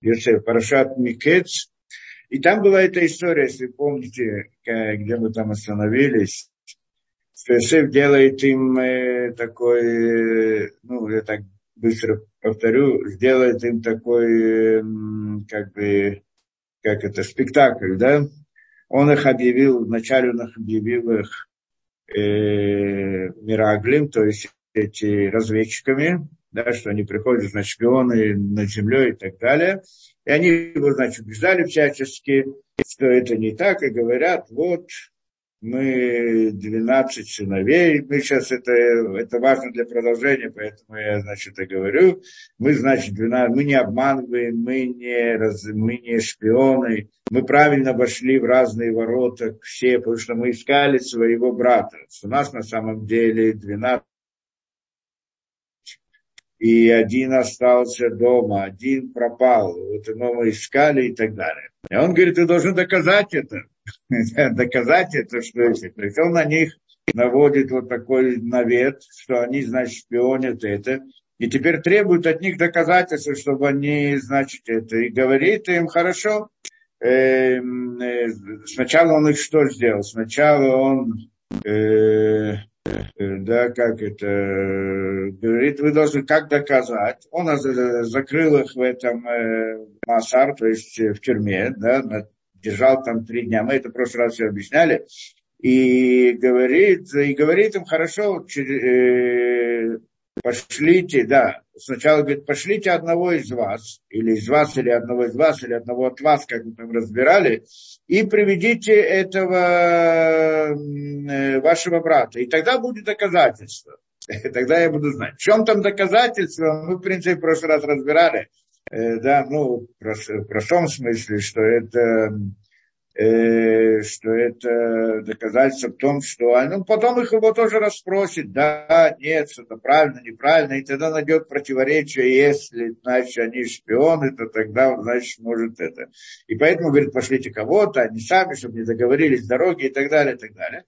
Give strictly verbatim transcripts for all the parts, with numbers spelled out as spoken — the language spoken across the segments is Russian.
Йосеф, Парашат Микец. И там была эта история, если помните, где мы там остановились, что Йосеф делает им такой, ну, я так быстро повторю, сделает им такой, как бы, как это, спектакль, да? Он их объявил, вначале он их объявил их э, мираглим, то есть эти разведчиками, да, что они приходят, значит, шпионы над землей и так далее. И они его, значит, убеждали всячески, что это не так, и говорят, вот, мы двенадцать сыновей, мы сейчас, это, это важно для продолжения, поэтому я, значит, и говорю, мы, значит, двенадцать, мы не обманываем, мы не, раз, мы не шпионы, мы правильно вошли в разные ворота все, потому что мы искали своего брата. У нас на самом деле двенадцать, и один остался дома, один пропал, вот его мы искали и так далее. И он говорит, ты должен доказать это. Доказать это, что если он на них наводит вот такой навет, что они, значит, шпионят это, и теперь требуют от них доказательства, чтобы они, значит, это, и говорит им, хорошо. Э, э, сначала он их что сделал? Сначала он, э, э, да, как это, говорит, вы должны как доказать. Он закрыл их в этом э, массар, то есть в тюрьме, да, держал там три дня, мы это в прошлый раз все объясняли, и говорит, и говорит им, хорошо, э, пошлите, да, сначала говорит, пошлите одного из вас, или из вас, или одного из вас, или одного от вас, как мы там разбирали, и приведите этого э, вашего брата, и тогда будет доказательство, тогда я буду знать. В чем там доказательство, мы, в принципе, в прошлый раз разбирали. Да, ну, в простом смысле, что это, э, что это доказательство в том, что ну, потом их его тоже расспросит, да, нет, что-то правильно, неправильно, и тогда найдет противоречие, если, значит, они шпионы, то тогда, значит, может это. И поэтому, говорит, пошлите кого-то, они сами, чтобы не договорились с дороги и так далее, и так далее.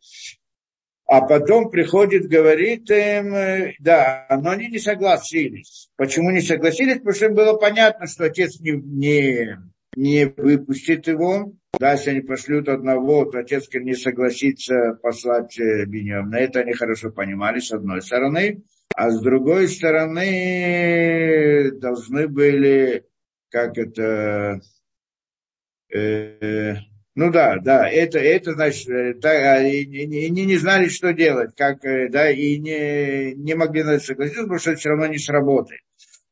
А потом приходит, говорит им, да, но они не согласились. Почему не согласились? Потому что им было понятно, что отец не, не, не выпустит его. Да, если они пошлют одного, то отец не согласится послать Биньямина. Это они хорошо понимали, с одной стороны. А с другой стороны, должны были, как это... Э, Ну да, да, это, это значит, да, они не, не, не знали, что делать, как, да, и не, не могли на это согласиться, потому что это все равно не сработает.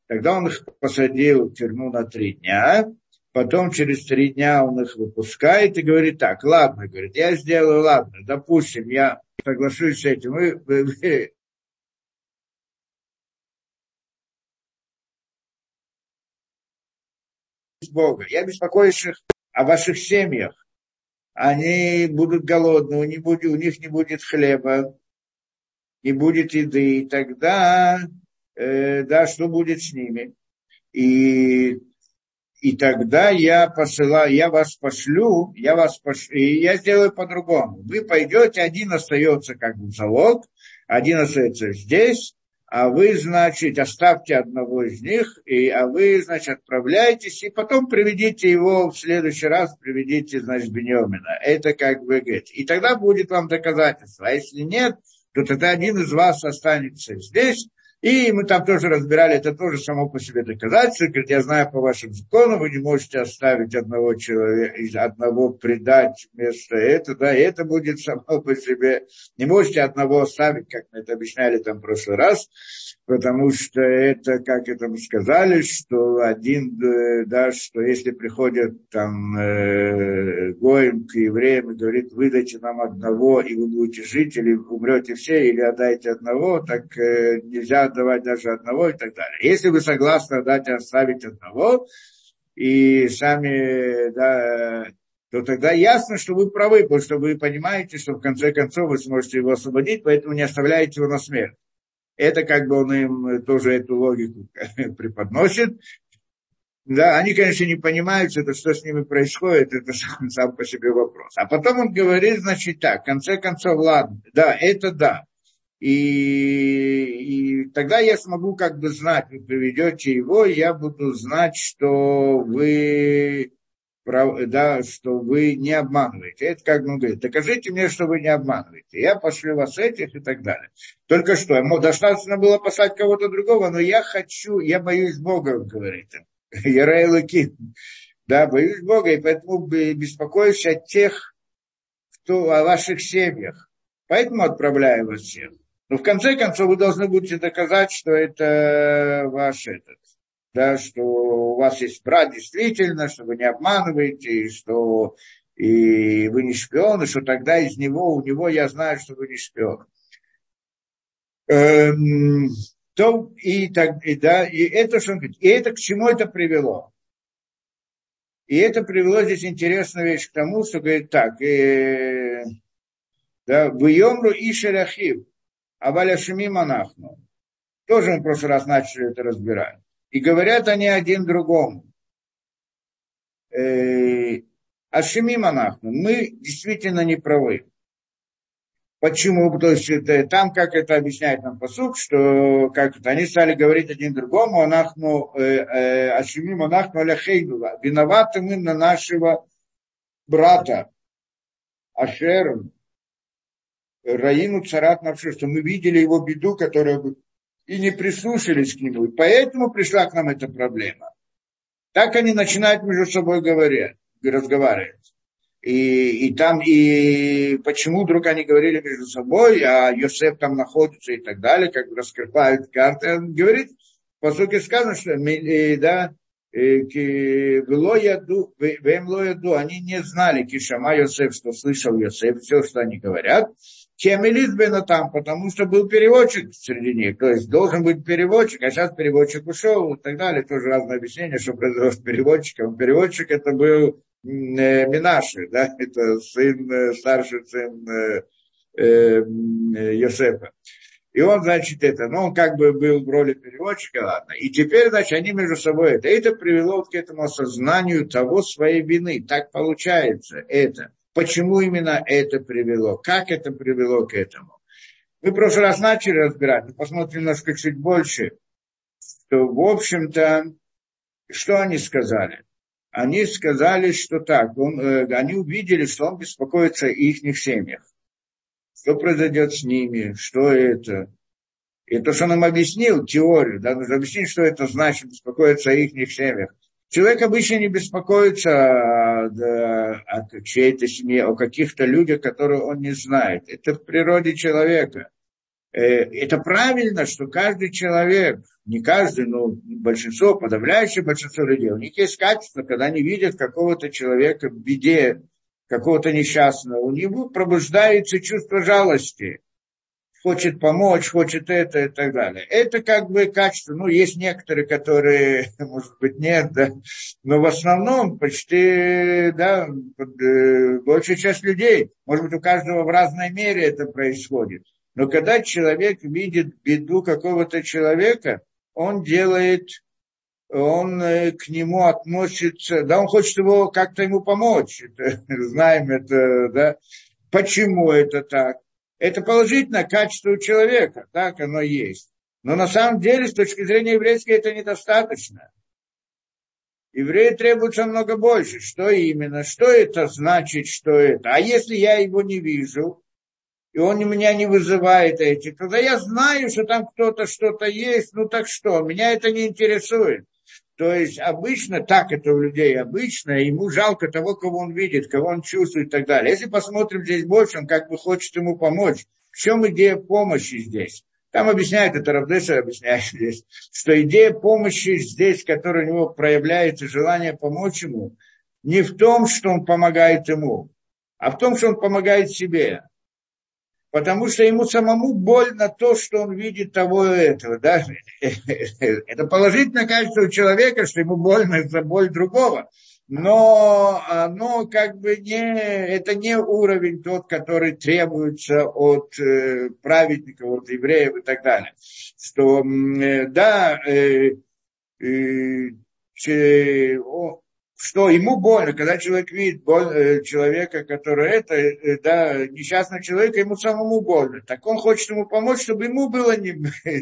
Тогда он их посадил в тюрьму на три дня, потом через три дня он их выпускает и говорит так, ладно, говорит, я сделаю, ладно, допустим, я соглашусь с этим, вы, вы, вы с Бога, я беспокоюсь о ваших семьях. Они будут голодны, у них, будет, у них не будет хлеба, не будет еды, и тогда, э, да, что будет с ними? И, и тогда я посылаю, я вас пошлю, я вас пошлю, и я сделаю по-другому. Вы пойдете, один остается как бы залог, один остается здесь, а вы, значит, оставьте одного из них, и, а вы, значит, отправляйтесь, и потом приведите его в следующий раз, приведите, значит, Биньямина. Это как бы, говорит, и тогда будет вам доказательство. А если нет, то тогда один из вас останется здесь, и мы там тоже разбирали, это тоже само по себе доказательство. Говорит, я знаю по вашим законам, вы не можете оставить одного человека, одного предать вместо этого, да, и это будет само по себе, не можете одного оставить, как мы это объясняли там в прошлый раз, потому что это, как это мы сказали, что один, да, что если приходят там э, гоем к евреям и говорит, выдайте нам одного, и вы будете жить, или умрете все, или отдайте одного, так э, нельзя отдавать даже одного и так далее. Если вы согласны отдать и оставить одного, и сами, да, то тогда ясно, что вы правы, потому что вы понимаете, что в конце концов вы сможете его освободить, поэтому не оставляете его на смерть. Это как бы он им тоже эту логику преподносит. Да, они, конечно, не понимают, что, что с ними происходит, это сам, сам по себе вопрос. А потом он говорит, значит, так, в конце концов, ладно, да, это да. И, и тогда я смогу как бы знать, вы приведете его, я буду знать, что вы, да, что вы не обманываете. Это как он говорит, докажите мне, что вы не обманываете. Я пошлю вас этих и так далее. Только что, ему достаточно было послать кого-то другого, но я хочу, я боюсь Бога, говорит он. Ярей Элоким. Да, боюсь Бога, и поэтому беспокоюсь о тех, кто о ваших семьях. Поэтому отправляю вас всех. Но в конце концов вы должны будете доказать, что это ваш этот, да, что у вас есть брат действительно, что вы не обманываете, и что и вы не шпион, и что тогда из него, у него я знаю, что вы не шпион. Эм, то, и, так, и, да, и, это, что он говорит, и это к чему это привело? И это привело здесь интересную вещь к тому, что говорит так, э, да, «Вьемру ишерахив». Аваля Шимим Анахну. Тоже мы в прошлый раз начали это разбирать. И говорят они один другому. А Шимим Анахну. Мы действительно не правы. Почему? То есть это, там, как это объясняет нам пасук, что как это, они стали говорить один другому, Анахну, а Шимим Анахну аля Хейдула. Виноваты мы на нашего брата. Ашер. Раину царат навши, что мы видели его беду, которую и не прислушались к нему. И поэтому пришла к нам эта проблема. Так они начинают между собой говорить, разговаривать. И, и там, и почему вдруг они говорили между собой, а Йосеф там находится и так далее, как раскрывают карты. Он говорит, по сути сказано, что да, они не знали Кишама Йосеф, что слышал Йосеф, все, что они говорят. Кемилизбена там, потому что был переводчик среди них, то есть должен быть переводчик, а сейчас переводчик ушел и так далее. Тоже разное объяснение, что произошло с переводчиком. Переводчик это был Менаше, да, это сын, старший сын Йосефа. И он, значит, это, ну, он как бы был в роли переводчика, ладно. И теперь, значит, они между собой это. И это привело вот к этому осознанию того своей вины. Так получается это. Почему именно это привело? Как это привело к этому? Мы в прошлый раз начали разбирать, но посмотрим немножко чуть больше, что, в общем-то, что они сказали? Они сказали, что так, он, э, они увидели, что он беспокоится о их семьях. Что произойдет с ними, что это. И то, что он им объяснил, теорию, да, нужно объяснить, что это значит, беспокоиться о их семьях. Человек обычно не беспокоится, да, о чьей-то семье, о каких-то людях, которые он не знает. Это в природе человека. Это правильно, что каждый человек, не каждый, но большинство, подавляющее большинство людей, у них есть качество, когда они видят какого-то человека в беде, какого-то несчастного, у него пробуждается чувство жалости. Хочет помочь, хочет это и так далее. Это как бы качество. Ну, есть некоторые, которые, может быть, нет, да. Но в основном почти, да, большая часть людей, может быть, у каждого в разной мере это происходит. Но когда человек видит беду какого-то человека, он делает, он к нему относится, да, он хочет его как-то ему помочь. Это, знаем это, да. Почему это так? Это положительное качество у человека, так оно есть. Но на самом деле, с точки зрения еврейской, это недостаточно. Еврею требуется много больше. Что именно? Что это значит, что это? А если я его не вижу, и он меня не вызывает этих, тогда я знаю, что там кто-то что-то есть, ну так что? Меня это не интересует. То есть обычно, так это у людей обычно, ему жалко того, кого он видит, кого он чувствует и так далее. Если посмотрим здесь больше, он как бы хочет ему помочь. В чем идея помощи здесь? Там объясняет, это Рабби Ишмаэль объясняет здесь, что идея помощи здесь, которая у него проявляется, желание помочь ему, не в том, что он помогает ему, а в том, что он помогает себе. Потому что ему самому больно то, что он видит того и этого. Да? Это положительное качество у человека, что ему больно за боль другого. Но оно как бы не... Это не уровень тот, который требуется от э, праведников, от евреев и так далее. Что, э, да, э, э, че, о, что ему больно, когда человек видит боль, человека, который это, да, несчастного человека, ему самому больно. Так он хочет ему помочь, чтобы ему было не,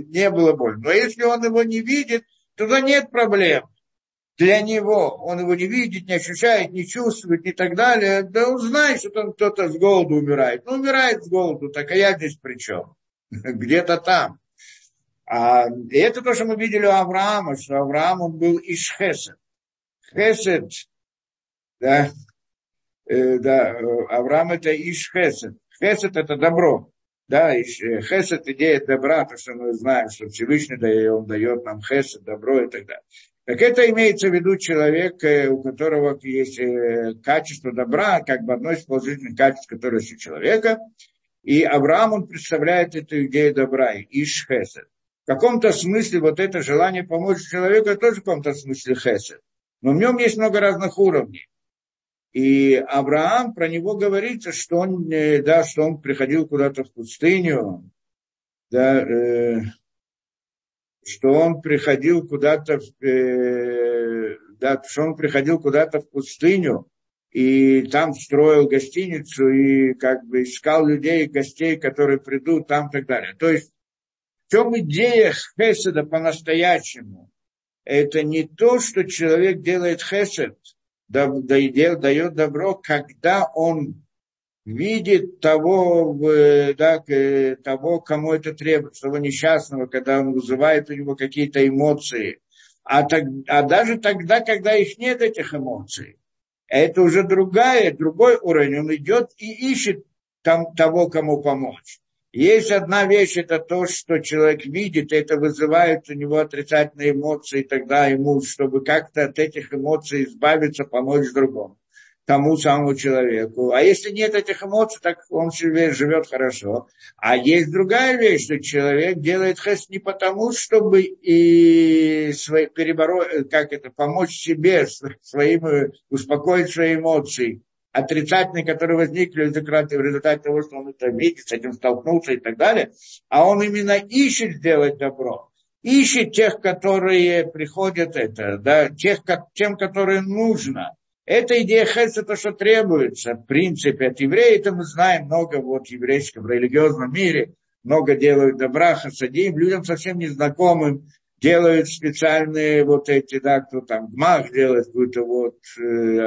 не было больно. Но если он его не видит, тогда нет проблем. Для него он его не видит, не ощущает, не чувствует и так далее. Да он знает, что там кто-то с голоду умирает. Ну, умирает с голоду, так а я здесь при чем? Где-то там. А, и это то, что мы видели у Авраама, что Авраам, он был иш хесед. Хесед, да, э, да, Авраам это иш хесед. Хесед это добро. Да, хесед идея добра, то, что мы знаем, что Всевышний дает, он дает нам хесед, добро и так далее. Так это имеется в виду человек, у которого есть качество добра, как бы одно из положительных качеств, которое есть у человека. И Авраам, он представляет эту идею добра, иш хесед. В каком-то смысле вот это желание помочь человеку, это тоже в каком-то смысле хесед. Но в нем есть много разных уровней. И Авраам, про него говорится, что он, да, что он приходил куда-то в пустыню, да, э, что он приходил куда-то, в, э, да, что он приходил куда-то в пустыню и там строил гостиницу и как бы искал людей, гостей, которые придут там и так далее. То есть в чем идея хеседа по-настоящему? Это не то, что человек делает хесед, да, да, дает добро, когда он видит того, да, того, кому это требуется, того несчастного, когда он вызывает у него какие-то эмоции. А, так, а даже тогда, когда их нет, этих эмоций, это уже другая, другой уровень. Он идет и ищет там, того, кому помочь. Есть одна вещь, это то, что человек видит, это вызывает у него отрицательные эмоции, тогда ему, чтобы как-то от этих эмоций избавиться, помочь другому, тому самому человеку. А если нет этих эмоций, так он себе живет хорошо. А есть другая вещь, что человек делает хес не потому, чтобы и свои, перебороть, как это, помочь себе, своим, успокоить свои эмоции, отрицательные, которые возникли в результате того, что он это видит, с этим столкнулся и так далее, а он именно ищет сделать добро, ищет тех, которые приходят, это, да, тех, как, тем, которые нужно. Эта идея хеса, то, что требуется, в принципе, от евреев, это мы знаем много вот, в еврейском религиозном мире, много делают добра, хасадим, людям совсем незнакомым, делают специальные вот эти, да, кто там, ГМАХ делает, какую-то вот э,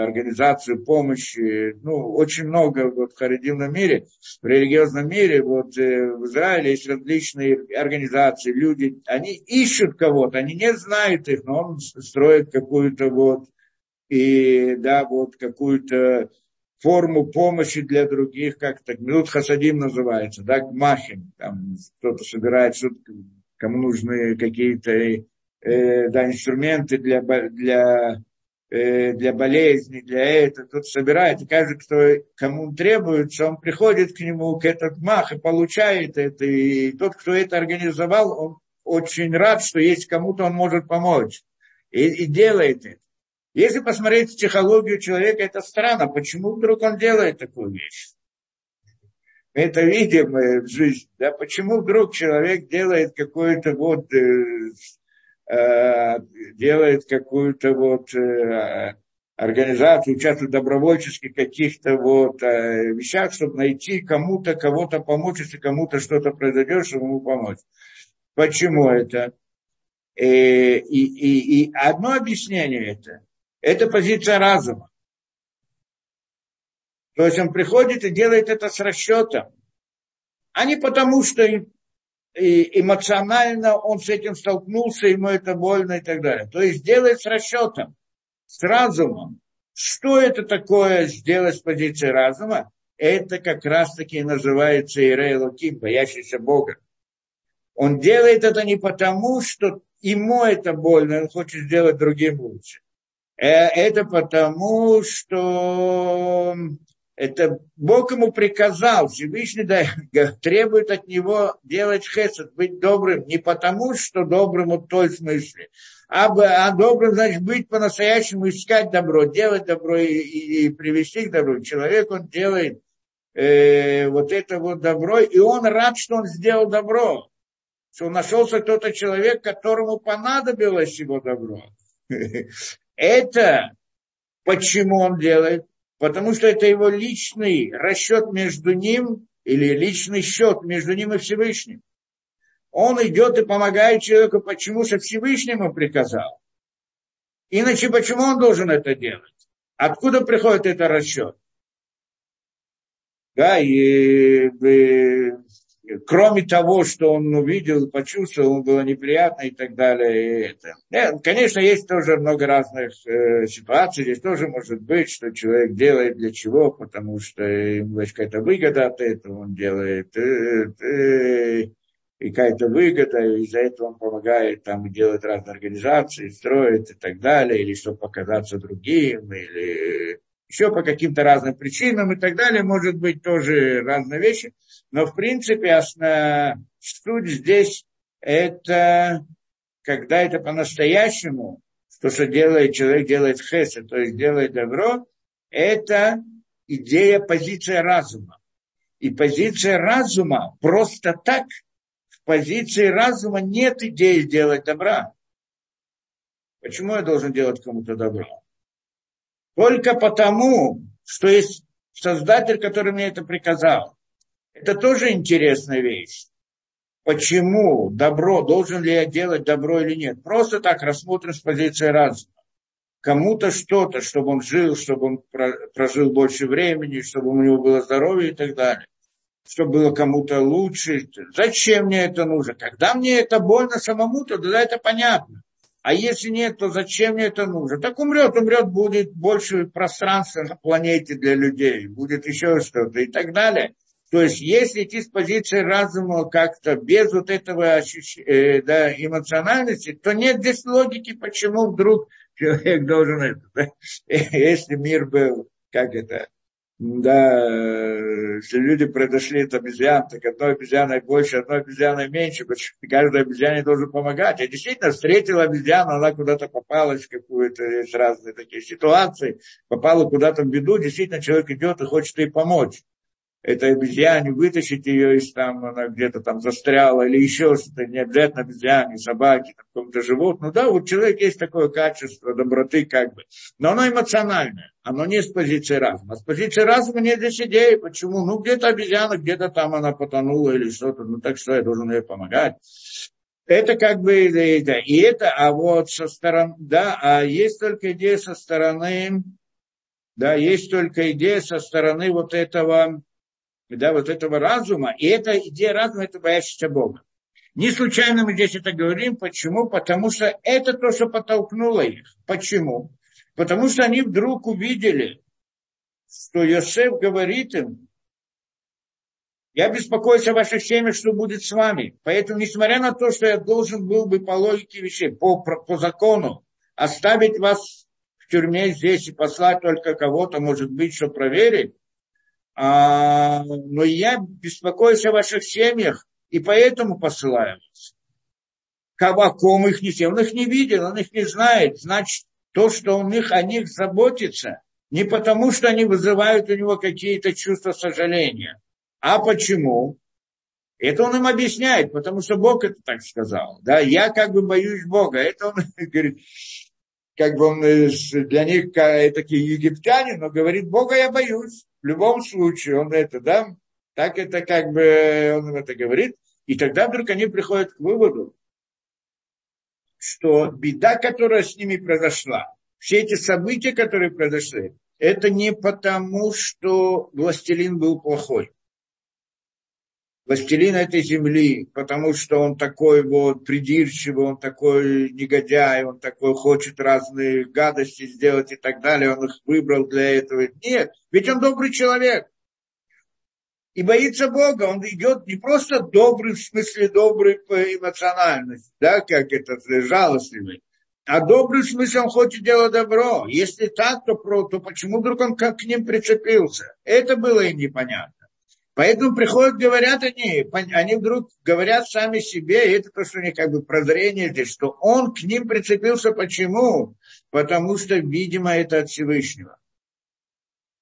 организацию помощи, ну, очень много вот в харидимном мире, в религиозном мире, вот э, в Израиле есть различные организации, люди, они ищут кого-то, они не знают их, но он строит какую-то вот, и, да, вот какую-то форму помощи для других, как так, минут хасадим называется, да, ГМАХим, там кто-то собирает что-то, кому нужны какие-то э, да, инструменты для, для, э, для болезни, для этого, кто-то собирает, и каждый, кто, кому требуется, он приходит к нему, к этому мах, и получает это, и тот, кто это организовал, он очень рад, что есть кому-то он может помочь, и, и делает это. Если посмотреть психологию человека, это странно, почему вдруг он делает такую вещь? Это видим в жизни, да, почему вдруг человек делает какую-то вот, э, э, делает какую-то вот э, организацию, участвует в добровольческих каких-то вот э, вещах, чтобы найти кому-то, кого-то помочь, если кому-то что-то произойдет, чтобы ему помочь. Почему это? И, и, и одно объяснение это, это позиция разума. То есть он приходит и делает это с расчетом, а не потому, что эмоционально он с этим столкнулся, ему это больно и так далее. То есть делает с расчетом, с разумом. Что это такое сделать с позиции разума? Это как раз-таки и называется Ирей Элоким, боящийся Бога. Он делает это не потому, что ему это больно, он хочет сделать другим лучше. Это потому, что... Это Бог ему приказал, Всевышний да, требует от него делать хесед, быть добрым, не потому, что добрым в той смысле, а, а добрым, значит, быть по-настоящему, искать добро, делать добро и, и, и привести к добру. Человек, он делает э, вот это вот добро, и он рад, что он сделал добро, что нашелся кто-то человек, которому понадобилось его добро. Это... Почему он делает? Потому что это его личный расчет между ним или личный счет между ним и Всевышним. Он идет и помогает человеку, почему же Всевышний ему приказал. Иначе почему он должен это делать? Откуда приходит этот расчет? Да, и, и кроме того, что он увидел, почувствовал, ему было неприятно и так далее. И это. Нет, конечно, есть тоже много разных э, ситуаций. Здесь тоже может быть, что человек делает для чего, потому что ему какая-то выгода от этого он делает. Э, э, и какая-то выгода, и из-за этого он помогает, там, делать разные организации, строит и так далее, или чтобы показаться другим, или еще по каким-то разным причинам и так далее, может быть, тоже разные вещи. Но, в принципе, основная суть здесь, это когда это по-настоящему, то, что делает человек, делает хесед, то есть делает добро, это идея, позиция разума. И позиция разума просто так, позиции разума нет идеи делать добра. Почему я должен делать кому-то добро? Только потому, что есть Создатель, который мне это приказал. Это тоже интересная вещь. Почему добро, должен ли я делать добро или нет? Просто так рассмотрим с позиции разума. Кому-то что-то, чтобы он жил, чтобы он прожил больше времени, чтобы у него было здоровье и так далее. Чтобы было кому-то лучше. Зачем мне это нужно? Когда мне это больно самому, то тогда это понятно. А если нет, то зачем мне это нужно? Так умрет, умрет, будет больше пространства на планете для людей, будет еще что-то и так далее. То есть если идти с позиции разума как-то без вот этого ощущ... э, да, эмоциональности, то нет здесь логики, почему вдруг человек должен это. Да? Если мир был, как это... Да, если люди произошли от обезьян, так одной обезьяной больше, одной обезьяной меньше, потому что каждой обезьяне должен помогать. Я действительно встретил обезьяну, она куда-то попалась в какую-то, есть разные такие ситуации, попала куда-то в беду, действительно человек идет и хочет ей помочь. Этой обезьяне вытащить ее из там, она где-то там застряла или еще что-то, не обязательно обезьяне, собаки, там, какому-то животному. Да, у человека есть такое качество доброты как бы, но оно эмоциональное, оно не с позиции разума. А с позиции разума нет здесь идеи, почему? Ну, где-то обезьяна, где-то там она потонула или что-то, ну так что, я должен ей помогать. Это как бы, да, и это, а вот со стороны, да, а есть только идея со стороны, да, есть только идея со стороны вот этого... Да, вот этого разума, и эта идея разума, это боящийся Бога. Не случайно мы здесь это говорим. Почему? Потому что это то, что подтолкнуло их. Почему? Потому что они вдруг увидели, что Йосеф говорит им: я беспокоюсь о ваших семьях, что будет с вами. Поэтому, несмотря на то, что я должен был бы по логике вещей, по, по закону, оставить вас в тюрьме здесь и послать только кого-то, может быть, что проверить, А, но я беспокоюсь о ваших семьях, и поэтому посылаю вас. Кабаком их не сел. Он их не видел, он их не знает. Значит, то, что он их, о них заботится, не потому, что они вызывают у него какие-то чувства сожаления. А почему? Это он им объясняет, потому что Бог это так сказал. Да? Я как бы боюсь Бога. Это он говорит... Как бы он для них такие египтяне, но говорит: Бога я боюсь. В любом случае, он это, да, так это как бы он это говорит. И тогда вдруг они приходят к выводу, что беда, которая с ними произошла, все эти события, которые произошли, это не потому, что властелин был плохой. Властелин этой земли, потому что он такой вот придирчивый, он такой негодяй, он такой хочет разные гадости сделать и так далее, он их выбрал для этого. Нет, ведь он добрый человек и боится Бога, он идет не просто добрый, в смысле добрый по эмоциональности, да, как это, жалостливый, а добрый в смысле он хочет делать добро. Если так, то, то почему вдруг он к ним прицепился? Это было им непонятно. Поэтому приходят, говорят они, они вдруг говорят сами себе, и это то, что у них как бы прозрение здесь, что он к ним прицепился. Почему? Потому что, видимо, это от Всевышнего.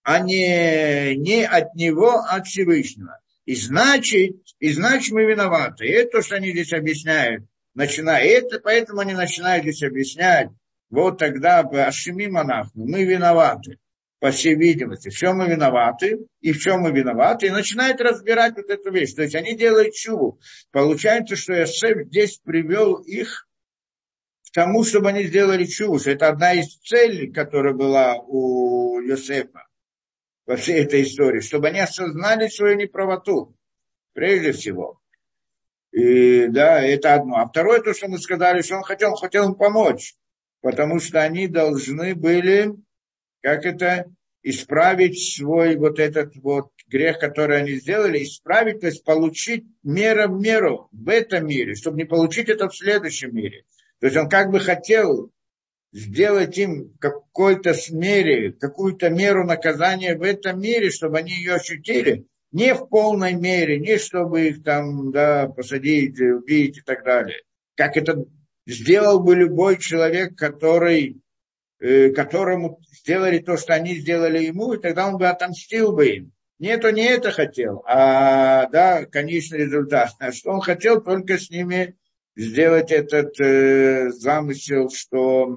А не, не от него, а от Всевышнего. И значит, и значит мы виноваты. И это то, что они здесь объясняют. Начиная это, поэтому они начинают здесь объяснять, вот тогда ашемим анахну, мы виноваты, по всей видимости, в чем мы виноваты, и в чем мы виноваты, и начинает разбирать вот эту вещь. То есть они делают чуву. Получается, что Йосеф здесь привел их к тому, чтобы они сделали чуву. Это одна из целей, которая была у Йосефа во всей этой истории, чтобы они осознали свою неправоту, прежде всего. И да, это одно. А второе, то, что мы сказали, что он хотел, он хотел им помочь, потому что они должны были... Как это? Исправить свой вот этот вот грех, который они сделали, исправить, то есть получить мера в меру в этом мире, чтобы не получить это в следующем мире. То есть он как бы хотел сделать им в какой-то мере, какую-то меру наказания в этом мире, чтобы они ее ощутили, не в полной мере, не чтобы их там, да, посадить, убить и так далее. Как это сделал бы любой человек, который... которому сделали то, что они сделали ему, и тогда он бы отомстил бы им. Нет, он не это хотел, а, да, конечный результат. А что он хотел только с ними сделать этот э, замысел, что,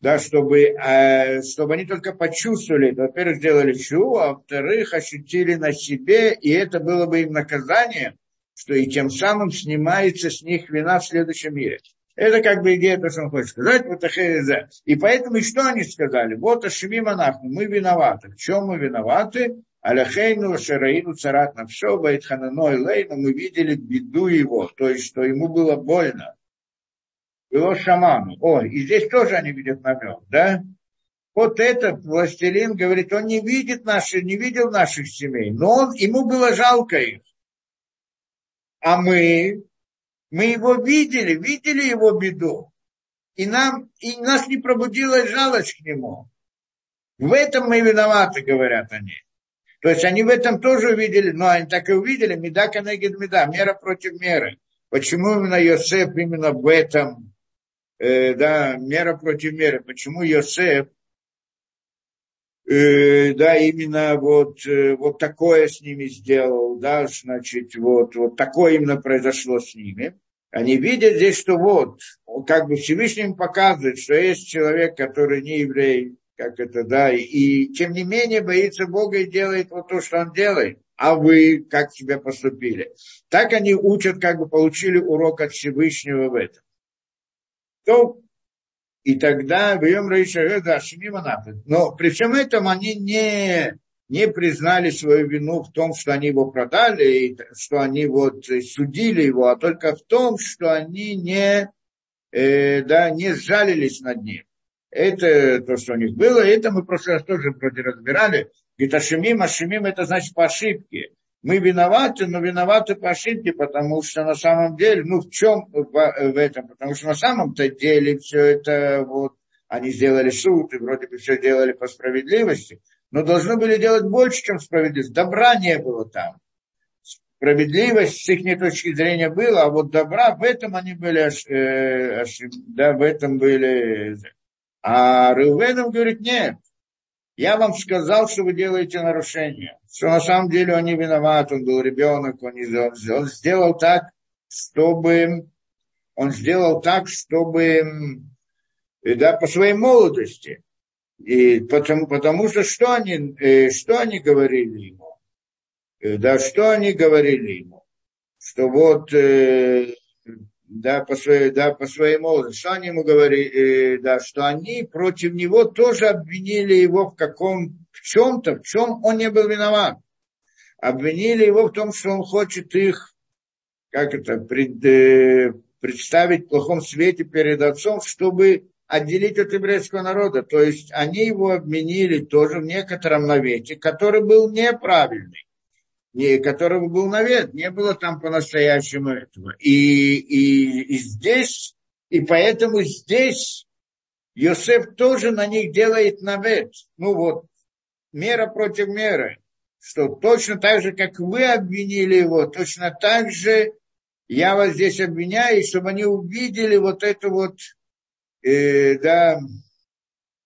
да, чтобы, э, чтобы они только почувствовали, во-первых, сделали чуву, а во-вторых, ощутили на себе, и это было бы им наказание, что и тем самым снимается с них вина в следующем мире. Это как бы идея, то, что он хочет сказать. И поэтому, и что они сказали? Вот ашемим анахну, мы виноваты. В чем мы виноваты? Аляхейну, шараину, царат на все, баитхананой лейну, мы видели беду его, то есть, что ему было больно. Его шаману. О, и здесь тоже они видят намек, да? Вот этот властелин говорит, он не видит наши, не видел наших семей, но он, ему было жалко их. А мы... Мы его видели, видели его беду, и, нам, и нас не пробудилась жалость к нему. В этом мы виноваты, говорят они. То есть они в этом тоже увидели, но они так и увидели, меда конегид меда, мера против меры. Почему именно Йосеф именно в этом, э, да, мера против меры, почему Йосеф, Э, да, именно вот, э, вот такое с ними сделал, да, значит, вот, вот такое именно произошло с ними. Они видят здесь, что вот, как бы Всевышний им показывает, что есть человек, который не еврей, как это, да, и, и тем не менее боится Бога и делает вот то, что он делает. А вы как себя поступили? Так они учат, как бы получили урок от Всевышнего в этом. То И тогда в Йом Рейшаве, да, ашемим анахну. Но при всем этом они не, не признали свою вину в том, что они его продали, и что они вот судили его, а только в том, что они не, э, да, не сжалились над ним. Это то, что у них было. Это мы в прошлый раз тоже вроде разбирали. Говорит, ашемим, ашемим, это значит по ошибке. Мы виноваты, но виноваты по ошибке, потому что на самом деле, ну в чем в этом, потому что на самом-то деле все это вот, они сделали суд и вроде бы все делали по справедливости, но должны были делать больше, чем справедливость. Добра не было там. Справедливость с их точки зрения была, а вот добра, в этом они были, э, ошиб... да, в этом были. А Реувен говорит, нет. Я вам сказал, что вы делаете нарушение, что на самом деле он не виноват, он был ребенок, он, не, он, он сделал так, чтобы, он сделал так, чтобы, да, по своей молодости, и потому, потому что что они, что они говорили ему, да, что они говорили ему, что вот, да, по своей, да, по своей молодости, что они ему говорили, да, что они против него тоже обвинили его в каком, в чем-то, в чем он не был виноват. Обвинили его в том, что он хочет их, как это, пред, э, представить в плохом свете перед отцом, чтобы отделить от еврейского народа. То есть они его обвинили тоже в некотором навете, который был неправильный. Не, которого был навет, не было там по-настоящему этого. И, и, и здесь, и поэтому здесь Йосеф тоже на них делает навет. Ну вот, мера против меры. Что точно так же, как вы обвинили его, точно так же я вас здесь обвиняю, чтобы они увидели вот это вот, э, да,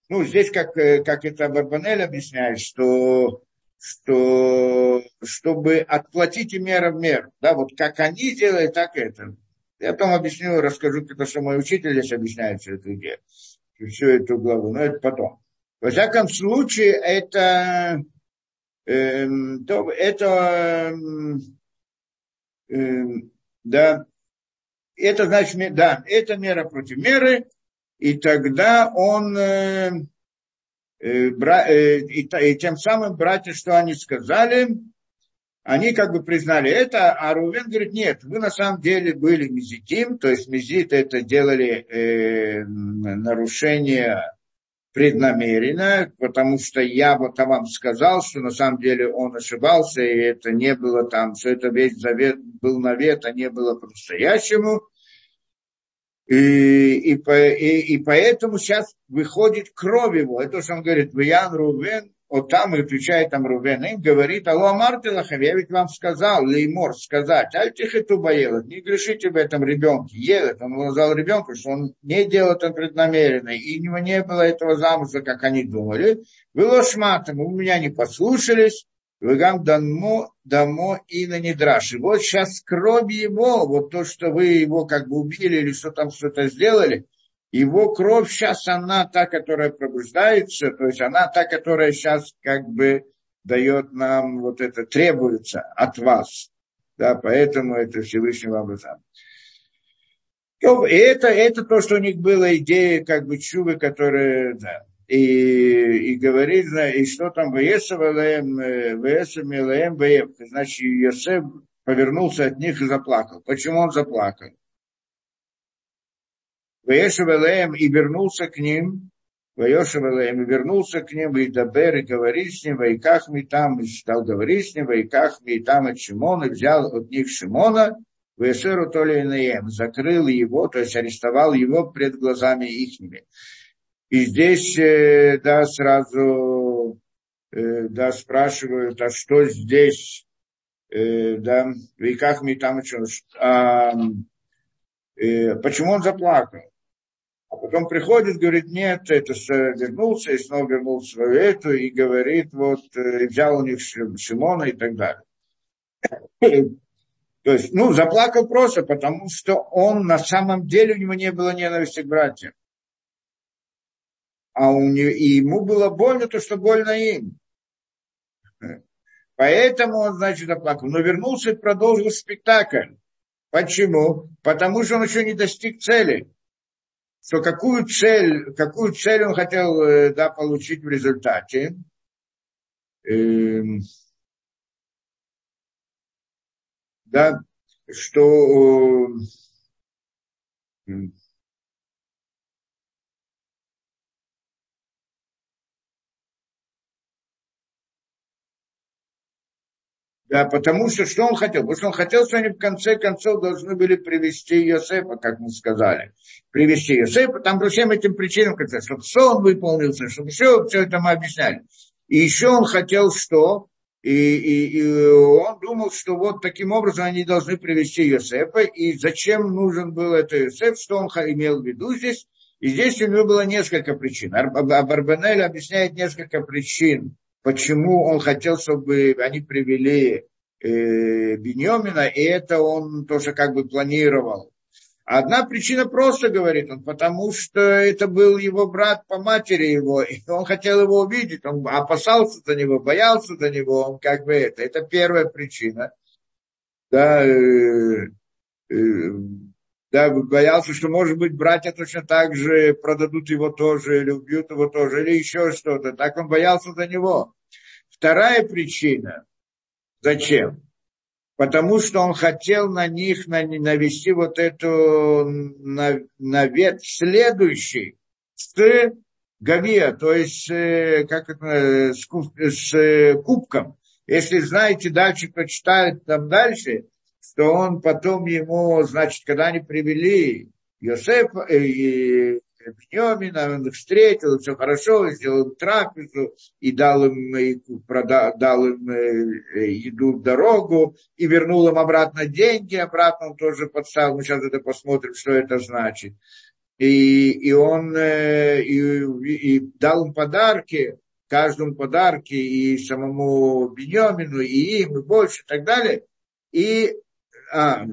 ну здесь как, как это Барбанель объясняет, что... что чтобы отплатить и мера в меру. Да, вот как они делают, так это. Я потом объясню, расскажу, потому что мой учитель здесь объясняет всю эту идею. всю эту главу, но это потом. Во всяком случае, это, э, то, это, э, да, это значит, да, это мера против меры, и тогда он, э, э, бра, э, и, и тем самым братья, что они сказали, они как бы признали это, а Реувен говорит, нет, вы на самом деле были мизитим, то есть мизит это делали э, нарушение преднамеренно, потому что я вот вам сказал, что на самом деле он ошибался, и это не было там, что это весь завет был навет, а не было по-настоящему. И, и, и, и поэтому сейчас выходит кровь его, это что он говорит, Виян Реувен, вот там, и включает там Реувен, им говорит, алло, Мартилахам, я ведь вам сказал, Леймор, сказать, Альших и Тубаелот, не грешите в этом ребенке, Елот, он сказал ребенку, что он не делал это преднамеренно, и у него не было этого замысла, как они думали, было шматом, у меня не послушались, выгам дамо, дамо и на недраш. И вот сейчас кровь его, вот то, что вы его как бы убили или что там что-то сделали, его кровь сейчас, она та, которая пробуждается, то есть она та, которая сейчас как бы дает нам вот это, требуется от вас. Да, поэтому это Всевышний вам обязан. Это, это то, что у них была идея как бы чувы, которые, да, и, и говорит, да, и что там Вееса Милаем, Вееса Милаем, Веев. Значит, Йосеф повернулся от них и заплакал. Почему он заплакал? Ваешевелеем и вернулся к ним, Ваешевелеем и вернулся к ним, и Дабер, и говорит с ним, Ваикахми там, и стал говорить с ним, Ваикахми и там от Шимона, и взял от них Шимона, Ваешеру Толинаем, закрыл его, то есть арестовал его пред глазами ихними. И здесь, да, сразу, да, спрашивают, а что здесь, да, Ваикахми и там, а, почему он заплакал? А потом приходит, говорит, нет, это вернулся, и снова вернулся в свою эту, и говорит, вот, и взял у них Шимона и так далее. То есть, ну, заплакал просто, потому что он, на самом деле, у него не было ненависти к братьям. А у него, и ему было больно то, что больно им. Поэтому он, значит, заплакал. Но вернулся и продолжил спектакль. Почему? Потому что он еще не достиг цели. Что какую цель, какую цель он хотел, да, получить в результате? Эм, да, что... Э, Да, потому что что он хотел? Потому что он хотел, что они в конце концов должны были привести Йосефа, как мы сказали. Привести Йосефа, там по всем этим причинам, чтобы сон выполнился, чтобы все, все это мы объясняли. И еще он хотел что? И, и, и он думал, что вот таким образом они должны привести Йосефа. И зачем нужен был этот Йосеф? Что он имел в виду здесь? И здесь у него было несколько причин. Барбанель объясняет несколько причин. Почему он хотел, чтобы они привели э, Биньямина, и это он тоже как бы планировал. Одна причина просто, говорит он, потому что это был его брат по матери его, и он хотел его увидеть, он опасался за него, боялся за него, он как бы это. Это первая причина. Да, э, э, да, боялся, что, может быть, братья точно так же продадут его тоже, или убьют его тоже, или еще что-то. Так он боялся за него. Вторая причина. Зачем? Потому что он хотел на них навести вот эту навет следующий с Гавия, то есть как это, с кубком. Если знаете, дальше прочитали там дальше, что он потом ему, значит, когда они привели Йосефа и Биньямина, он их встретил, все хорошо, сделал им трапезу и дал им, и продал, дал им еду в дорогу и вернул им обратно деньги, обратно он тоже подставил, мы сейчас это посмотрим, что это значит. И, и он и, и дал им подарки, каждому подарки, и самому Биньямину, и им, и больше, и так далее. И А,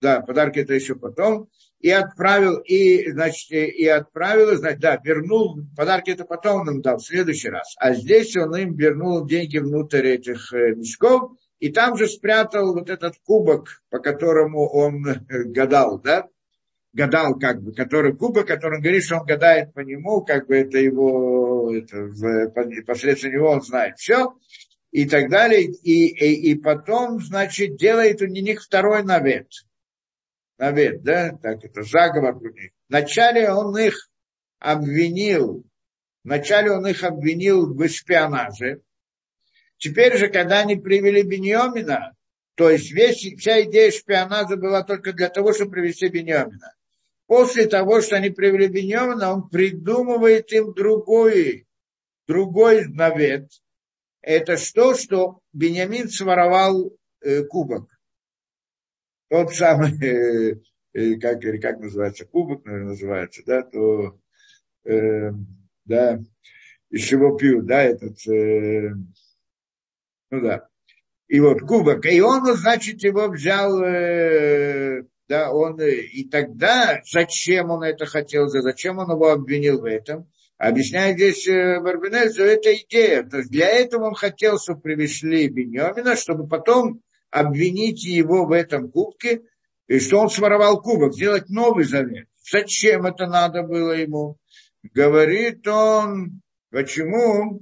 да, подарки это еще потом. и отправил, и, значит, и отправил, значит, да, вернул, подарки это потом он им дал, в следующий раз. А здесь он им вернул деньги внутрь этих мешков, и там же спрятал вот этот кубок, по которому он гадал, да, гадал как бы, который кубок, который он говорит, что он гадает по нему, как бы это его, это, посредством него он знает все, и так далее, и, и, и потом, значит, делает у них второй навет. Навет, да, так это заговор у них. Вначале он их обвинил, вначале он их обвинил в шпионаже. Теперь же, когда они привели Биньямина, то есть весь, вся идея шпионажа была только для того, чтобы привести Биньямина. После того, что они привели Биньямина, он придумывает им другой, другой навет. Это что, что Биньямин своровал э, кубок. Тот самый, э, э, как, как называется, кубок, наверное, называется, да, то, э, да, из чего пьют, да, этот... Э, Ну да. И вот кубок. И он, значит, его взял, э, да, он, и тогда зачем он это хотел, да, зачем он его обвинил в этом? Объясняет здесь э, Барбанель, что это идея. То есть для этого он хотел, чтобы привезли Биньямина, чтобы потом обвинить его в этом кубке, и что он своровал кубок, сделать новый завет. Зачем это надо было ему? Говорит он, почему?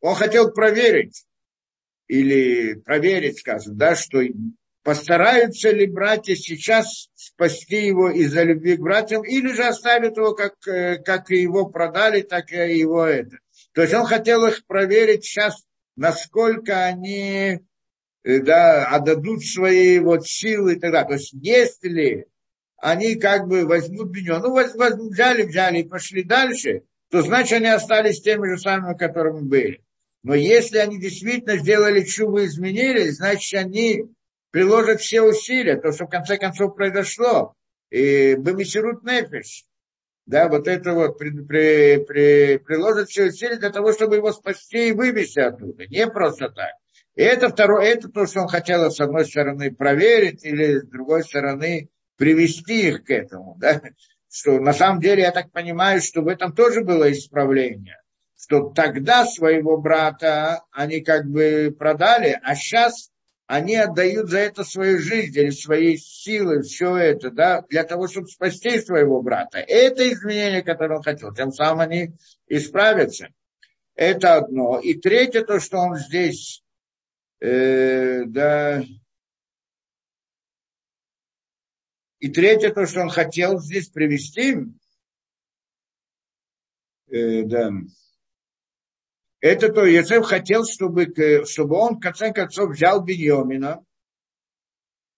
Он хотел проверить. Или проверить, скажем, да, что постараются ли братья сейчас спасти его из-за любви к братьям, или же оставят его, как, как и его продали, так и его это. То есть он хотел их проверить сейчас, насколько они, да, отдадут свои вот силы и так далее. То есть если они как бы возьмут меня, ну, взяли, взяли и пошли дальше, то значит они остались теми же самыми, которыми были. Но если они действительно сделали чуву и изменились, значит, они приложат все усилия, то, что в конце концов произошло. И бемисирут нефеш. Да, вот это вот при, при, при, приложат все усилия для того, чтобы его спасти и вывести оттуда. Не просто так. И это второе, это то, что он хотел, с одной стороны, проверить, или с другой стороны, привести их к этому. Да? Что на самом деле, я так понимаю, что в этом тоже было исправление. Что тогда своего брата они как бы продали, а сейчас они отдают за это свою жизнь или свои силы, все это, да, для того, чтобы спасти своего брата. Это изменение, которое он хотел, тем самым они исправятся. Это одно. И третье, то, что он здесь, э, да... И третье, то, что он хотел здесь привести, э, да... Это то, Йосеф хотел, чтобы, чтобы он, в конце концов, взял Биньямина.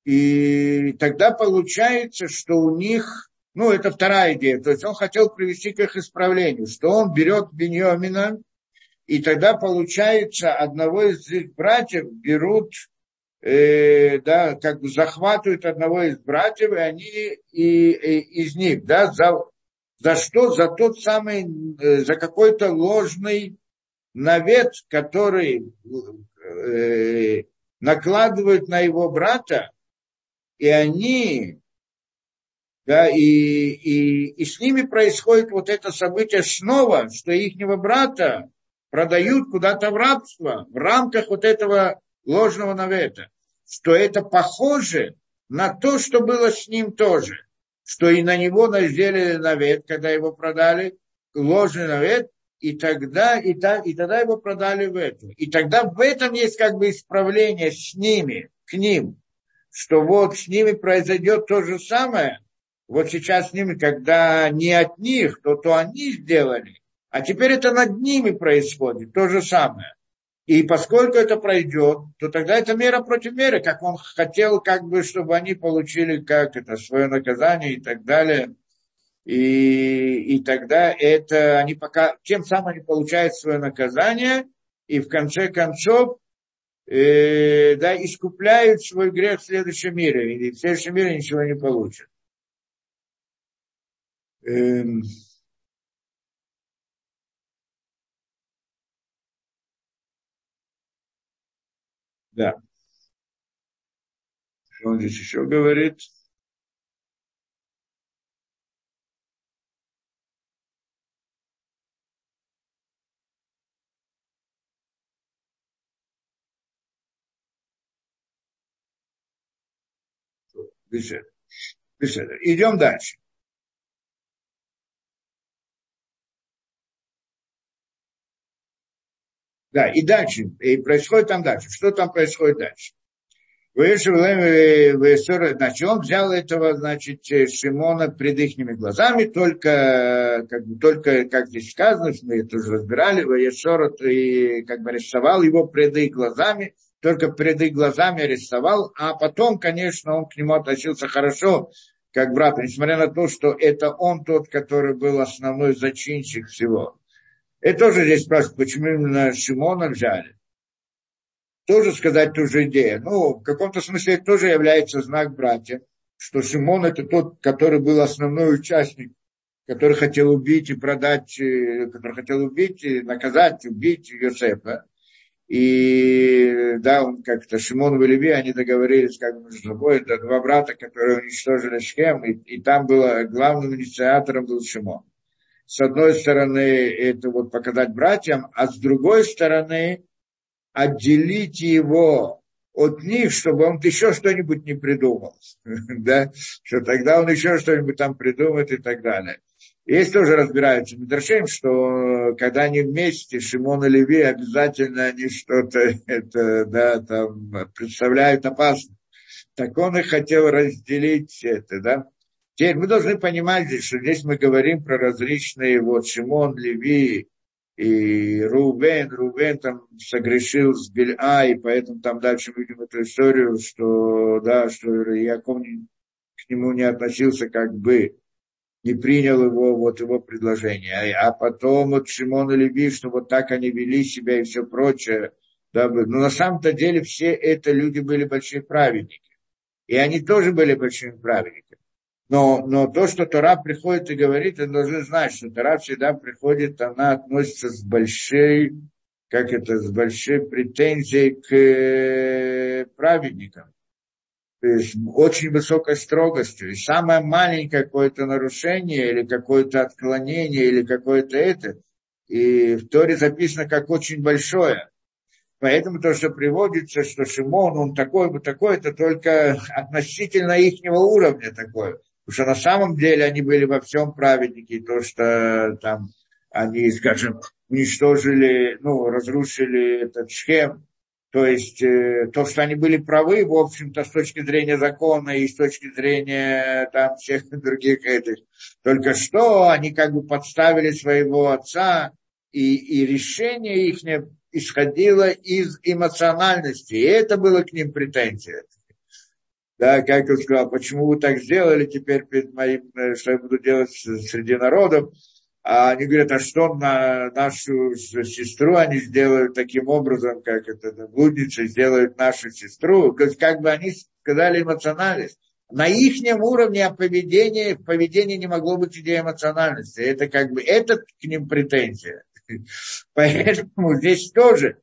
И тогда получается, что у них... Ну, это вторая идея. То есть он хотел привести к их исправлению, что он берет Биньямина, и тогда, получается, одного из их братьев берут, э, да, как бы захватывают одного из братьев, и они и, и, из них, да, за, за что? За тот самый, за какой-то ложный... навет, который э, накладывают на его брата, и они, да, и, и, и с ними происходит вот это событие снова, что ихнего брата продают куда-то в рабство в рамках вот этого ложного навета, что это похоже на то, что было с ним тоже, что и на него надели навет, когда его продали, ложный навет, И тогда, и, та, и тогда его продали в эту. И тогда в этом есть как бы исправление с ними, к ним, что вот с ними произойдет то же самое. Вот сейчас с ними, когда не от них, то, то они сделали. А теперь это над ними происходит, то же самое. И поскольку это пройдет, то тогда это мера против меры, как он хотел, как бы, чтобы они получили как это, свое наказание и так далее. И, и тогда это они пока, тем самым они получают свое наказание и в конце концов э, да, искупляют свой грех в следующем мире. И в следующем мире ничего не получат. Эм... Да. Что он здесь еще говорит? беседа. Беседа. Идем дальше. Да, и дальше, и происходит там дальше. Что там происходит дальше? Значит, он взял этого, значит, Шимона пред ихними глазами, только, как, только, как здесь сказано, мы это уже разбирали, Ваешорот и как бы рисовал его пред их глазами, только пред их глазами рисовал, а потом, конечно, он к нему относился хорошо, как брат, несмотря на то, что это он тот, который был основной зачинщик всего. И тоже здесь спрашивают, почему именно Шимона взяли. Тоже сказать ту же идею. Ну, в каком-то смысле это тоже является знак братья, что Шимон это тот, который был основной участник, который хотел убить и продать, который хотел убить и наказать, убить Йосефа. И да, он как-то, Шимон и Леви, они договорились как бы между собой, это два брата, которые уничтожили Шхем, и, и там было, главным инициатором был Шимон. С одной стороны, это вот показать братьям, а с другой стороны, отделить его от них, чтобы он еще что-нибудь не придумал. Да? Что тогда он еще что-нибудь там придумает и так далее. Есть тоже разбираются Мидрашим, что когда они вместе, Шимон и Леви, обязательно они что-то это, да, там, представляют опасность. Так он и хотел разделить это, да. Теперь мы должны понимать здесь, что здесь мы говорим про различные, вот, Шимон, Леви и Реувен. Реувен там согрешил с Бельа, и поэтому там дальше мы видим эту историю, что, да, что Яков к нему не относился, как бы не принял его, вот, его предложение. А потом вот Шимон и Леви, что вот так они вели себя и все прочее. Да, но на самом-то деле все это люди были большие праведники. И они тоже были большими праведниками. Но, но то, что Тора приходит и говорит, ты должен знать, что Тора всегда приходит, она относится с большой, как это, с большой претензией к праведникам. То есть очень высокой строгостью. И самое маленькое какое-то нарушение или какое-то отклонение или какое-то это, и в Торе записано как очень большое. Поэтому то, что приводится, что Шимон, он такой, вот такой, это только относительно ихнего уровня такое. Потому что на самом деле они были во всем праведники, то, что там они, скажем, уничтожили, ну, разрушили этот Шхем, то есть э, то, что они были правы, в общем-то, с точки зрения закона и с точки зрения там всех других этих, только что они как бы подставили своего отца, и, и решение их исходило из эмоциональности, и это было к ним претензия. Да, как он сказал, почему вы так сделали теперь перед моим, что я буду делать среди народов? А они говорят, а что на нашу сестру они сделают таким образом, как это блудница сделают нашу сестру? То есть как бы они сказали эмоциональность. На ихнем уровне поведения, в поведении не могло быть идеи эмоциональности. Это как бы, это к ним претензия. Поэтому здесь тоже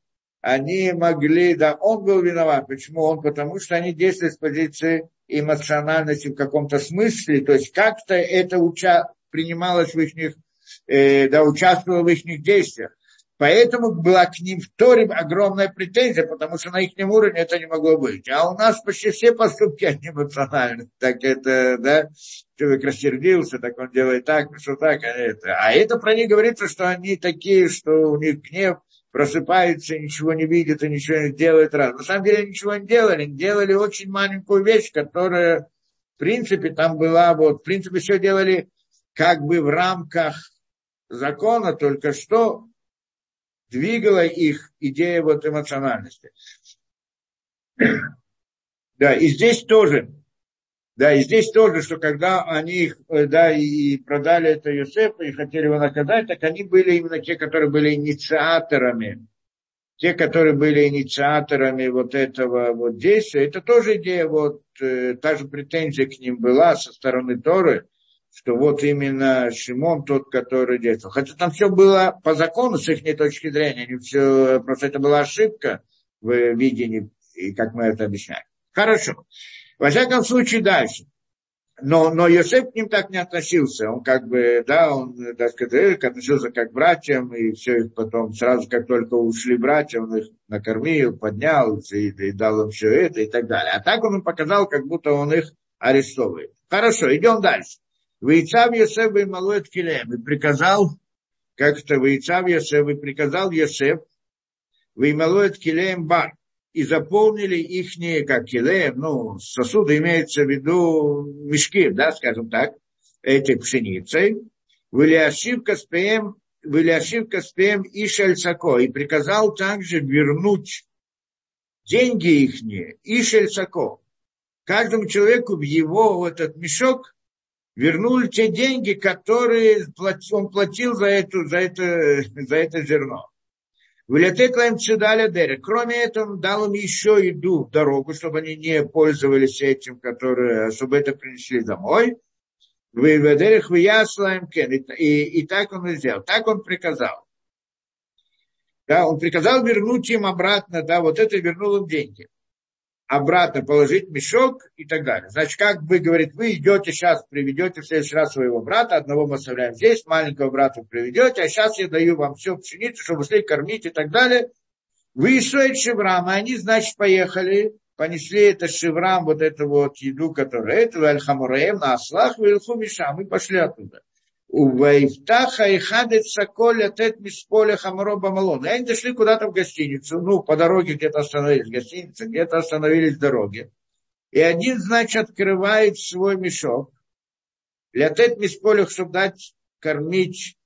они могли, да, он был виноват. Почему он? Потому что они действовали с позиции эмоциональности в каком-то смысле, то есть как-то это уча- принималось в их, э, да, участвовало в их действиях. Поэтому была к ним в Торе огромная претензия, потому что на их уровне это не могло быть. А у нас почти все поступки эмоциональны. Так это, да, человек рассердился, так он делает так, что так, а это. А это про них говорится, что они такие, что у них гнев просыпается, ничего не видит и ничего не делает раз. На самом деле ничего не делали. Делали очень маленькую вещь, которая, в принципе, там была, вот, в принципе, все делали как бы в рамках закона, только что двигала их идея вот эмоциональности. Да, и здесь тоже, да, и здесь тоже, что когда они их, да, и продали это Йосефу и хотели его наказать, так они были именно те, которые были инициаторами, те, которые были инициаторами вот этого вот действия. Это тоже идея, вот, э, та же претензия к ним была со стороны Торы, что вот именно Шимон тот, который действовал. Хотя там все было по закону с их точки зрения, они все, просто это была ошибка в видении, и как мы это объясняем. Хорошо. Во всяком случае, дальше. Но, но Йосеф к ним так не относился. Он как бы, да, он, так сказать, относился как к братьям, и все их потом, сразу как только ушли братья, он их накормил, поднял, и, и дал им все это, и так далее. А так он им показал, как будто он их арестовывает. Хорошо, идем дальше. Вейцав Йосеф и Малуэт Килем. И приказал, как-то Вейцав Йосеф, и приказал Йосеф, и Малуэт Килем бар. И заполнили ихние, как Килем, ну, сосуды, имеется в виду мешки, да, скажем так, этой пшеницей. Вылиашив Каспеем, вылиашив Каспеем и Шельсако. И приказал также вернуть деньги ихние и Шельсако. Каждому человеку в его в этот мешок вернули те деньги, которые он платил за, эту, за, это, за это зерно. Кроме этого, дал им еще еду в дорогу, чтобы они не пользовались этим, которые, чтобы это принесли домой. И, и так он и сделал. Так он приказал. Да, он приказал вернуть им обратно, да, вот это вернул им деньги. Обратно положить мешок и так далее. Значит, как бы, говорит, вы идете сейчас, приведете в следующий раз своего брата, одного мы оставляем здесь, маленького брата приведете, а сейчас я даю вам всю пшеницу, чтобы шли кормить и так далее. Вы и стоит шеврам, и они, значит, поехали, понесли это шеврам, вот эту вот еду, которая это, аль-хамураем, на ослах, в аль-хумишам, и пошли оттуда. Увайфтаха и хадеца коля тет мисполя хамароба малон. И они дошли куда-то в гостиницу, ну, по дороге где-то остановились гостиницы, где-то остановились дороги. И один, значит, открывает свой мешок. Для тет мисполя, чтобы дать кормить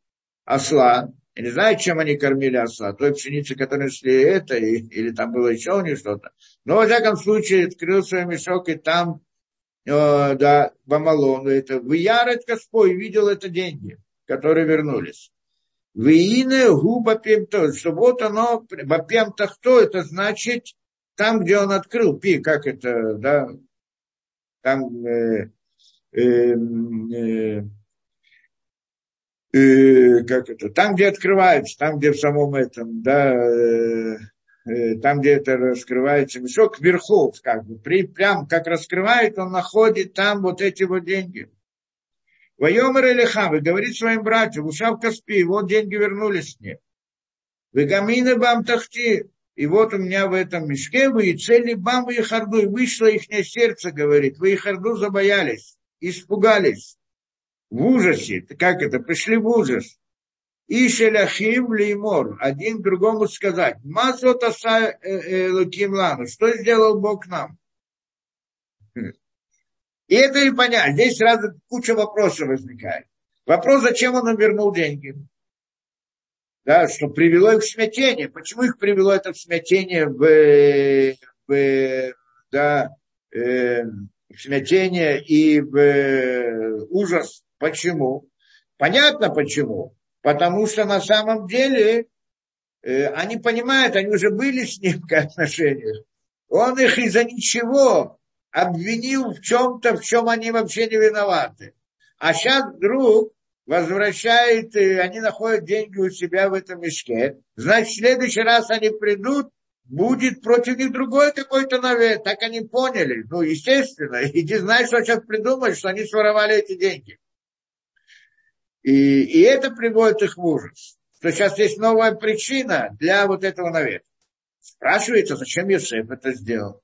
осла. Я не знаю, чем они кормили осла. Той пшеницы, которую несли это, и, или там было еще у них что-то. Но, во всяком случае, открыл свой мешок, и там Э, да, Бамалону это. Выярать Каспой, видел это деньги, которые вернулись. Выины губа пемто, что вот оно, бапемтахто, это значит, там, где он открыл, пи, как это, да, там, э, э, э, э, как это, там, где открывается, там, где в самом этом, да, э, там, где это раскрывается мешок, вверху, как бы, при, прям как раскрывает, он находит там вот эти вот деньги. Вайомер Элихам, и говорит своим братьям, ушав Каспи, вот деньги вернулись мне. Вегамины бам тахти, и вот у меня в этом мешке, вы и цели бам, вы и харду, и вышло ихнее сердце, говорит, вы и харду забоялись, испугались, в ужасе, как это, пришли в ужас. И шеляхим леймор, один другому сказать, мазот аса луким лану, что сделал Бог нам? И это и понятно, здесь сразу куча вопросов возникает. Вопрос, зачем он им вернул деньги? Да, что привело их в смятение. Почему их привело это в смятение, в, в, да, в смятение и в ужас? Почему? Понятно, почему. Потому что на самом деле э, они понимают, они уже были с ним в отношениях. Он их из-за ничего обвинил в чем-то, в чем они вообще не виноваты. А сейчас вдруг возвращает, э, они находят деньги у себя в этом мешке. Значит, в следующий раз они придут, будет против них другой какой-то навет. Так они поняли. Ну, естественно. И ты знаешь, что сейчас придумали, что они своровали эти деньги. И, и это приводит их в ужас. То сейчас есть новая причина для вот этого навета. Спрашивается, зачем Йосеф это сделал?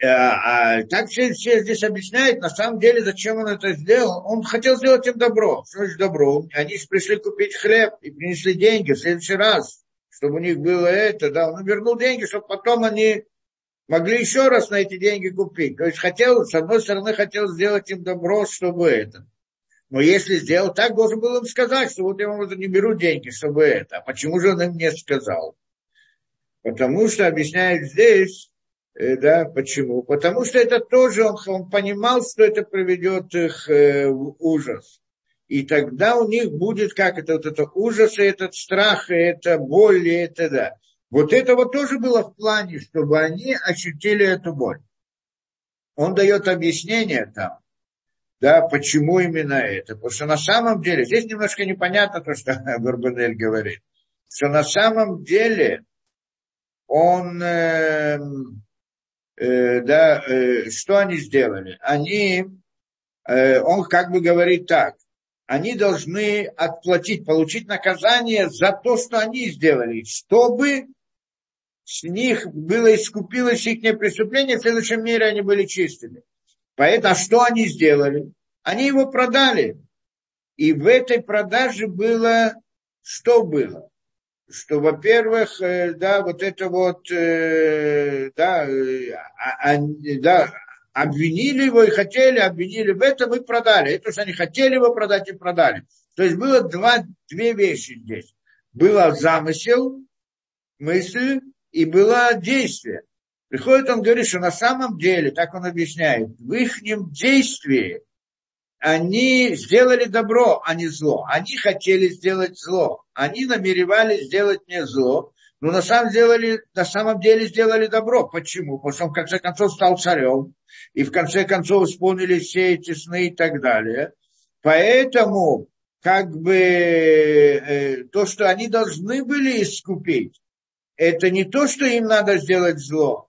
А, а, так все, все здесь объясняют, на самом деле, зачем он это сделал. Он хотел сделать им добро. Что значит добро? Они же пришли купить хлеб и принесли деньги в следующий раз, чтобы у них было это. Да, он вернул деньги, чтобы потом они могли еще раз на эти деньги купить. То есть хотел, с одной стороны, хотел сделать им добро, чтобы это. Но если сделал так, должен был им сказать, что вот я вам не беру деньги, чтобы это. А почему же он им не сказал? Потому что, объясняет здесь, да, почему. Потому что это тоже, он, он понимал, что это приведет их э, в ужас. И тогда у них будет, как это, вот это ужас, и этот страх, и это боль, и это, да. Вот этого тоже было в плане, чтобы они ощутили эту боль. Он дает объяснение там, да, почему именно это. Потому что на самом деле, здесь немножко непонятно то, что Барбанель говорит, что на самом деле он, э, э, да, э, что они сделали? Они, э, он как бы говорит так, они должны отплатить, получить наказание за то, что они сделали, чтобы с них было искупилось их преступление, в следующем мире они были чистыми. Поэтому, а что они сделали? Они его продали. И в этой продаже было, что было? Что, во-первых, да, вот это вот, да, да, обвинили его и хотели, обвинили в этом и продали. Это что они хотели его продать и продали. То есть было два, две вещи здесь. Было замысел, мысль и было действие. Приходит он, говорит, что на самом деле, так он объясняет, в их действии они сделали добро, а не зло. Они хотели сделать зло. Они намеревались сделать не зло, но на самом деле, на самом деле сделали добро. Почему? Потому что он в конце концов стал царем, и в конце концов исполнили все эти сны и так далее. Поэтому как бы то, что они должны были искупить, это не то, что им надо сделать зло,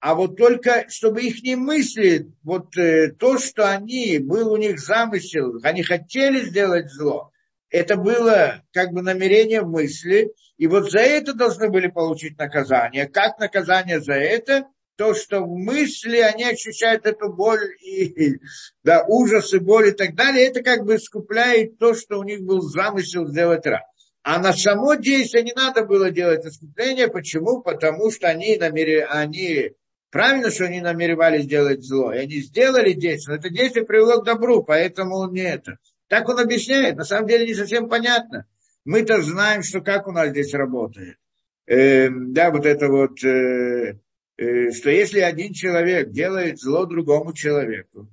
а вот только, чтобы их не мысли, вот э, то, что они, был у них замысел, они хотели сделать зло, это было как бы намерение в мысли, и вот за это должны были получить наказание. Как наказание за это? То, что в мысли они ощущают эту боль, и, да, ужас и боль и так далее, это как бы искупляет то, что у них был замысел сделать раз. А на само действие не надо было делать искупление. Почему? Потому что они, намер... они правильно, что они намеревались делать зло. И они сделали действие. Но это действие привело к добру, поэтому он не это. Так он объясняет. На самом деле не совсем понятно. Мы-то знаем, что как у нас здесь работает. Э, да, вот это вот, э, э, что если один человек делает зло другому человеку,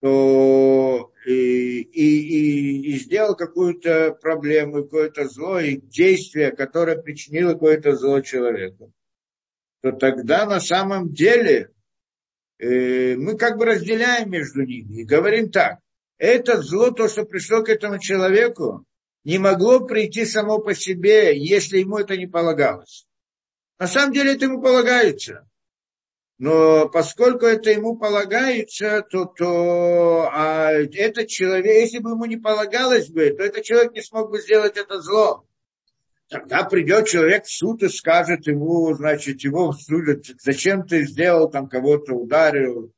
то и, и, и сделал какую-то проблему, какое-то зло, и действие, которое причинило какое-то зло человеку, то тогда на самом деле э, мы как бы разделяем между ними и говорим так. Это зло, то, что пришло к этому человеку, не могло прийти само по себе, если ему это не полагалось. На самом деле это ему полагается. Но поскольку это ему полагается, то, то а этот человек, если бы ему не полагалось бы, то этот человек не смог бы сделать это зло. Тогда придет человек в суд и скажет ему, значит, его судят, зачем ты сделал, там, кого-то ударил,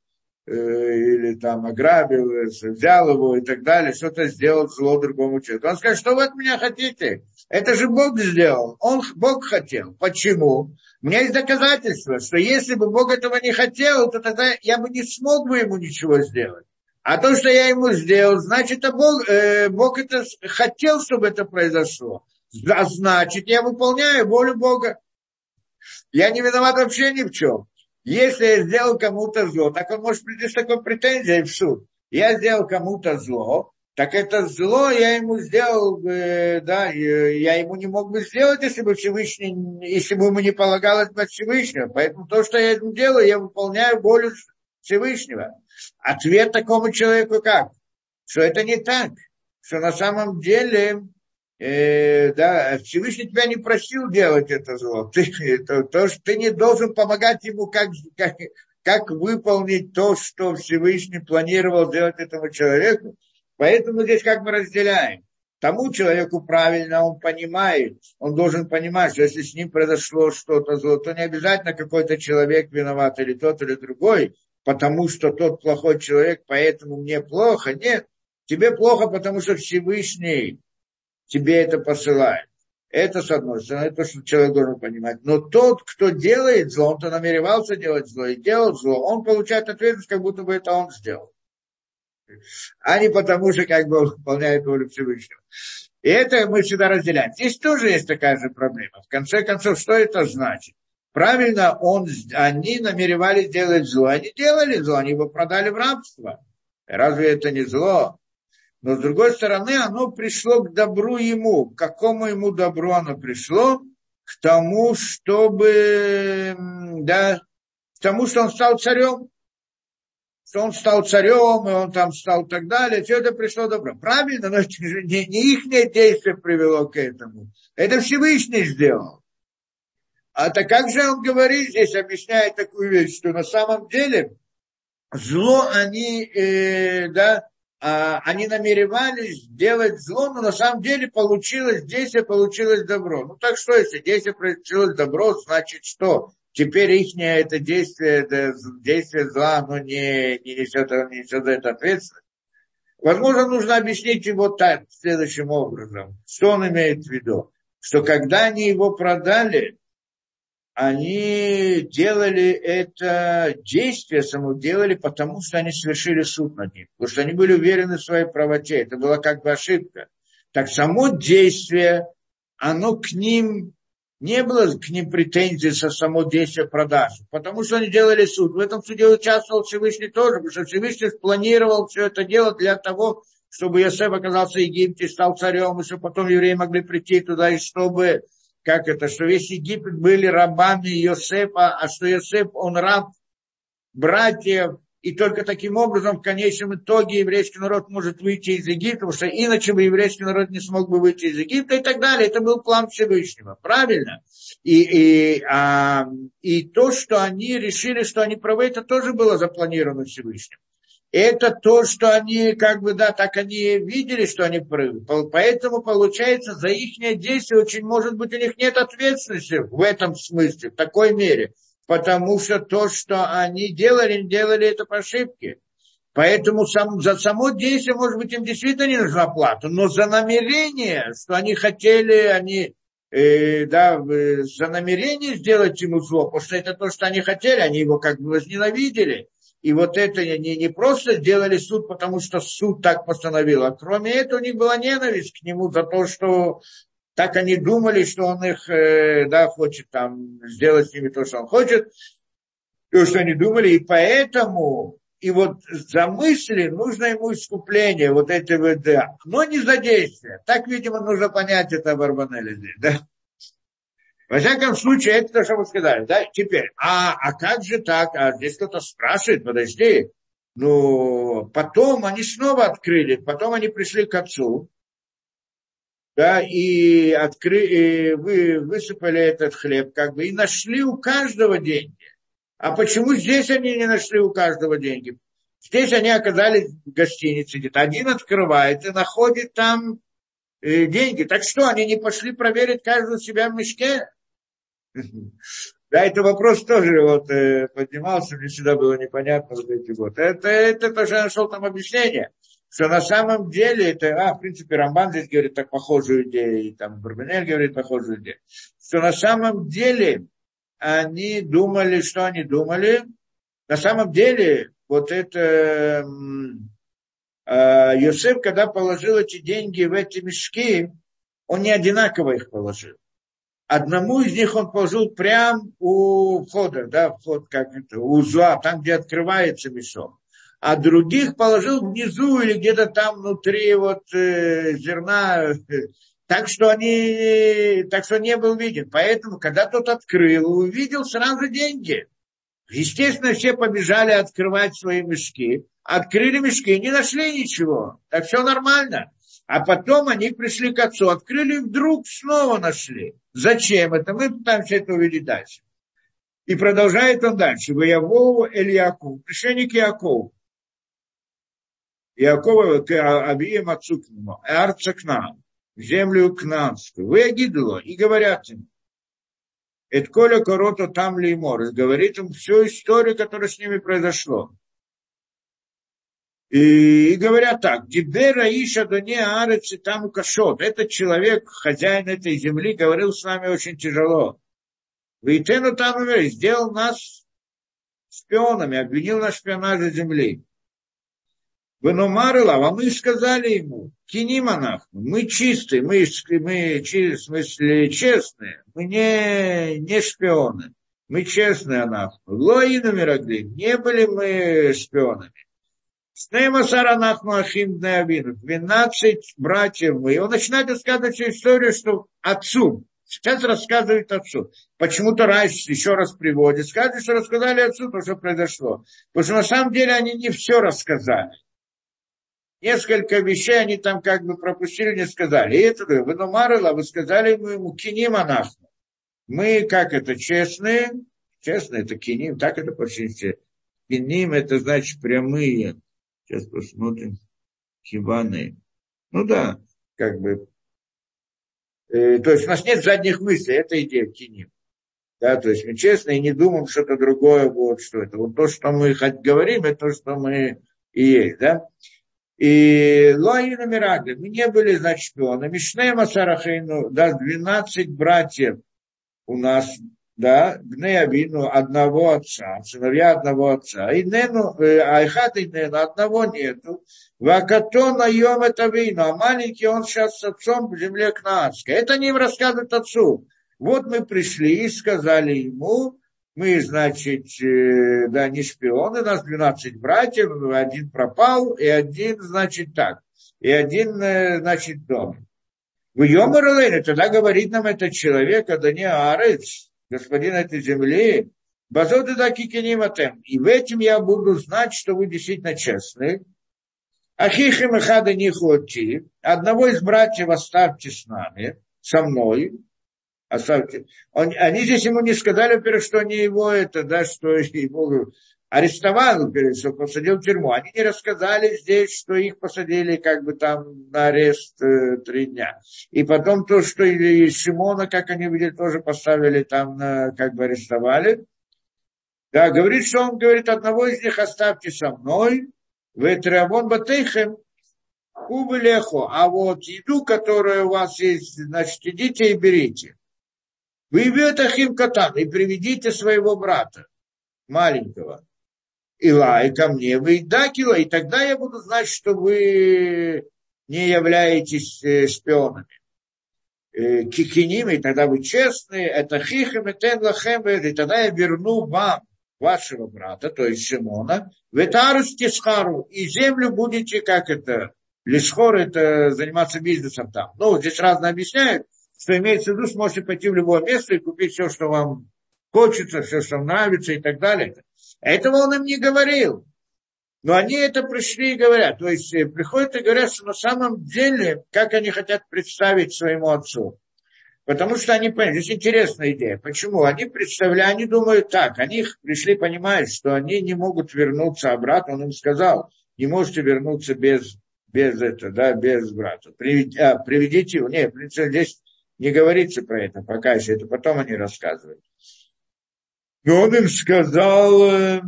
э, или там ограбил, взял его и так далее, что-то сделал зло другому человеку. Он скажет, что вы от меня хотите? Это же Бог сделал, он Бог хотел. Почему? У меня есть доказательства, что если бы Бог этого не хотел, то тогда я бы не смог бы ему ничего сделать. А то, что я ему сделал, значит, а Бог, э, Бог это хотел, чтобы это произошло. А значит, я выполняю волю Бога. Я не виноват вообще ни в чем. Если я сделал кому-то зло, так он может прийти с такой претензией в суд. Я сделал кому-то зло, так это зло я ему сделал, э, да, э, я ему не мог бы сделать, если бы Всевышний, если бы ему не полагалось бы Всевышнего. Поэтому то, что я ему делаю, я выполняю волю Всевышнего. Ответ такому человеку как? Что это не так. Что на самом деле, э, да, Всевышний тебя не просил делать это зло. Ты, это, то, что ты не должен помогать ему как... как, как выполнить то, что Всевышний планировал делать этому человеку. Поэтому здесь как мы разделяем. Тому человеку правильно он понимает, он должен понимать, что если с ним произошло что-то зло, то не обязательно какой-то человек виноват или тот, или другой, потому что тот плохой человек, поэтому мне плохо. Нет, тебе плохо, потому что Всевышний тебе это посылает. Это, с одной стороны, это то, что человек должен понимать. Но тот, кто делает зло, он-то намеревался делать зло и делал зло, он получает ответственность, как будто бы это он сделал. А не потому, что как бы он выполняет волю Всевышнего. И это мы всегда разделяем. Здесь тоже есть такая же проблема. В конце концов, что это значит? Правильно, он, они намеревались делать зло. Они делали зло, они его продали в рабство. Разве это не зло? Но, с другой стороны, оно пришло к добру ему. К какому ему добру оно пришло? К тому, чтобы, да, к тому, что он стал царем. Что он стал царем, и он там стал и так далее. Все это пришло добро. Правильно, но это же не, не их действие привело к этому. Это Всевышний сделал. А так как же он говорит здесь, объясняет такую вещь, что на самом деле зло они, э, да, они намеревались делать зло, но на самом деле получилось действие, получилось добро. Ну так что, если действие получилось добро, значит что? Теперь их это действие, это действие зла, оно не, не, несет, оно не несет за это ответственность. Возможно, нужно объяснить его так, следующим образом. Что он имеет в виду? Что когда они его продали, они делали это действие, само делали, потому что они совершили суд над ним. Потому что они были уверены в своей правоте. Это была как бы ошибка. Так само действие, оно к ним... Не было к ним претензий за само действие продажи, потому что они делали суд. В этом суде участвовал Всевышний тоже, потому что Всевышний спланировал все это дело для того, чтобы Йосеф оказался в Египте, стал царем, и чтобы потом евреи могли прийти туда, и чтобы, как это, что весь Египет были рабами Йосефа, а что Йосеф, он раб братьев, и только таким образом в конечном итоге еврейский народ может выйти из Египта, потому что иначе бы еврейский народ не смог бы выйти из Египта и так далее. Это был план Всевышнего, правильно? И, и, а, и то, что они решили, что они правы, это тоже было запланировано Всевышним. Это то, что они, как бы, да, так они видели, что они правы. Поэтому, получается, за их действия очень, может быть, у них нет ответственности в этом смысле, в такой мере. Потому что то, что они делали, делали это по ошибке. Поэтому сам, за само действие, может быть, им действительно не нужна плата, но за намерение, что они хотели, они, э, да, э, за намерение сделать ему зло, потому что это то, что они хотели, они его как бы возненавидели. И вот это они не просто делали суд, потому что суд так постановил, а кроме этого у них была ненависть к нему за то, что... Так они думали, что он их, да, хочет там сделать с ними то, что он хочет, то, что они думали, и поэтому, и вот за мысли нужно ему искупление, вот это вот, да, но не за действие. Так, видимо, нужно понять это Барбанеле здесь, да. Во всяком случае, это то, что мы сказали, да, теперь, а, а как же так, а здесь кто-то спрашивает, подожди, ну, потом они снова открыли, потом они пришли к отцу, да, и, откры... и вы высыпали этот хлеб, как бы, и нашли у каждого деньги. А почему здесь они не нашли у каждого деньги? Здесь они оказались в гостинице, где-то один открывает и находит там э, деньги. Так что, они не пошли проверить каждого себя в мешке? Да, это вопрос тоже вот поднимался, мне всегда было непонятно. Это тоже нашел там объяснение. Что на самом деле, это, а, в принципе, Рамбан здесь говорит так похожую идею, и там Барбанель говорит похожую идею, что на самом деле они думали, что они думали, на самом деле, вот это, э, Йосеф, когда положил эти деньги в эти мешки, он не одинаково их положил. Одному из них он положил прямо у входа, да, вход, как это, у узла, там, где открывается мешок. А других положил внизу или где-то там внутри вот э, зерна, так что они, так что не был виден. Поэтому, когда тот открыл, увидел сразу деньги. Естественно, все побежали открывать свои мешки, открыли мешки, не нашли ничего, так все нормально. А потом они пришли к отцу, открыли и вдруг снова нашли. Зачем это? Мы пытаемся это увидеть дальше. И продолжает он дальше. Воявову эль Яков, пришельник Яков. Иакова к обеим отцу к нему, арца к нам, землю к нам, выгидло, и говорят им, это коля корота там ли мор, говорит им всю историю, которая с ними произошла. И, и говорят так, дибера иша доне арец и там кашот, этот человек, хозяин этой земли, говорил с нами очень тяжело. Вейтену там сделал нас шпионами, обвинил нас в шпионаже земли. Венумарылав, а мы сказали ему, киниманах, мы чистые, мы, мы в смысле честные, мы не, не шпионы, мы честные анахну. Лоину мирогли, не были мы шпионами. Снеймасар анахну ахим днеавину, двенадцать братьев мы. И он начинает рассказывать всю историю, что отцу, сейчас рассказывает отцу. Почему-то раньше еще раз приводит, скажет, что рассказали отцу то, что произошло. Потому что на самом деле они не все рассказали. Несколько вещей они там как бы пропустили, не сказали. И это, вы намарила, вы сказали ему, киним анахну. Мы, как это, честные, честные, это киним, так это почти все. Киним, это значит прямые. Сейчас посмотрим. киваны. Ну да, как бы. Э, то есть у нас нет задних мыслей, это идея в тени. Да, то есть мы честно и не думаем что-то другое, вот что это. Вот то, что мы говорим, это то, что мы и есть, да. И Лоаина Мирагли, мы не были, значит, на Мишне Масарахейну, да, двенадцать братьев у нас, да, Гнеявину, одного отца, сыновья одного отца, и Нену, Айхат и Нену, одного нету, Вакатона Йом это вино, а маленький он сейчас с отцом в земле Кнаанской. Это они им рассказывают отцу. Вот мы пришли и сказали ему, мы, значит, да, не шпионы, нас двенадцать братьев, один пропал, и один, значит, так, и один, значит, дом. В Йомарулейне тогда говорит нам этот человек, да не Арец, господин этой земли, базоды да кикиниматем, и в этом я буду знать, что вы действительно честны. Ахихи мехада нихуати, одного из братьев оставьте с нами, со мной. Оставьте. Он, они здесь ему не сказали, во-первых, что они его это, да, что его арестовали, во-первых, что посадил в тюрьму. Они не рассказали здесь, что их посадили как бы там на арест э, три дня. И потом то, что и Шимона, как они видели, тоже поставили там, на, как бы арестовали. Да, говорит, что он говорит, одного из них оставьте со мной. Ветравон батейхем. Кубылехо. А вот еду, которая у вас есть, значит, идите и берите. Вы вивет Ахим Катан, и приведите своего брата, маленького, Ила, и ко мне, вы Дакила, и тогда я буду знать, что вы не являетесь э, шпионами. Э, Кикиним, и тогда вы честные, это Хихем и Тен Лахем, и тогда я верну вам, вашего брата, то есть Шимона, в Этарус Тисхару, и землю будете, как это, Лисхор, это заниматься бизнесом там. Ну, здесь разно объясняют. Что имеется в виду, сможете пойти в любое место и купить все, что вам хочется, все, что вам нравится и так далее. Этого он им не говорил. Но они это пришли и говорят. То есть приходят и говорят, что на самом деле, как они хотят представить своему отцу. Потому что они понимают, здесь интересная идея. Почему? Они представляют, они думают так. Они пришли понимать, что они не могут вернуться обратно. Он им сказал, не можете вернуться без, без этого, да, без брата. Приведите, а, приведите его. Нет, здесь не говорится про это, пока еще это потом они рассказывают. Но он им сказал,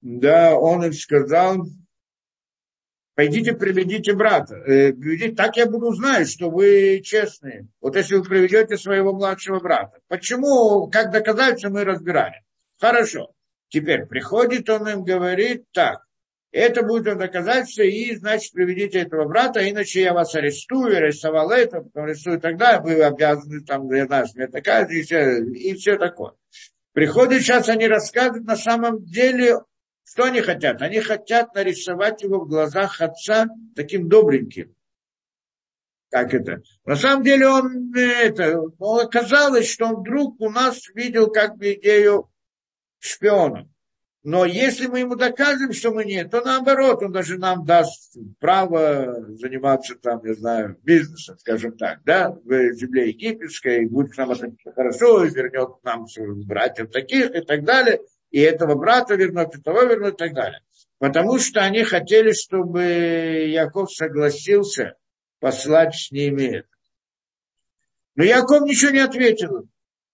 да, он им сказал, пойдите приведите брата. Так я буду знать, что вы честные. Вот если вы приведете своего младшего брата. Почему, как доказательство, мы разбирали. Хорошо. Теперь приходит он им, говорит так. Это будет доказательство, и, значит, приведите этого брата, иначе я вас арестую, арестовал это, потом арестую тогда, вы обязаны, там, я знаю, смертная казнь, и все, и все такое. Приходят сейчас, они рассказывают на самом деле, что они хотят. Они хотят нарисовать его в глазах отца таким добреньким. Как это? На самом деле он, это, оказалось, что он вдруг у нас видел как бы идею шпиона. Но если мы ему докажем, что мы нет, то наоборот, он даже нам даст право заниматься там, я знаю, бизнесом, скажем так, да, в земле египетской, будет к нам относиться хорошо, и вернет к нам братьев таких и так далее, и этого брата вернет, и того вернет и так далее. Потому что они хотели, чтобы Яков согласился послать с ними это. Но Яков ничего не ответил.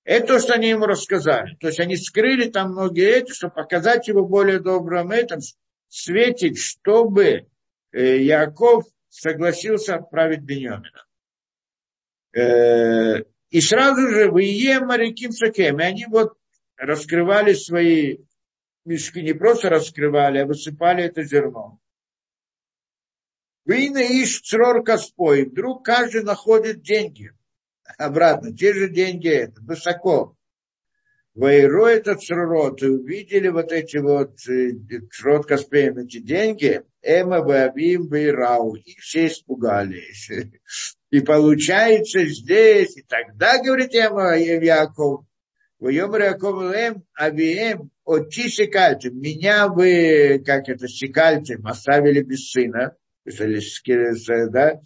Это то, что они ему рассказали. То есть они скрыли там многие эти, чтобы показать его более добрым этом, светить, чтобы Яков согласился отправить Биньямина. И сразу же в Ие Мариким Сакем. И они вот раскрывали свои мешки, не просто раскрывали, а высыпали это зерно. Вы не ищ црор каспой. Вдруг каждый находит деньги. Обратно, те же деньги, это высоко. Вайро этот цророт, и увидели вот эти вот цророт Каспеем, эти деньги, Эма, Вавим, Вайрау, их все испугались. И получается здесь, и тогда, говорит Эма, Яков, Вайом, Яков, Эм, Авием, Оти секальтем, меня вы, как это, секальтем, оставили без сына, да,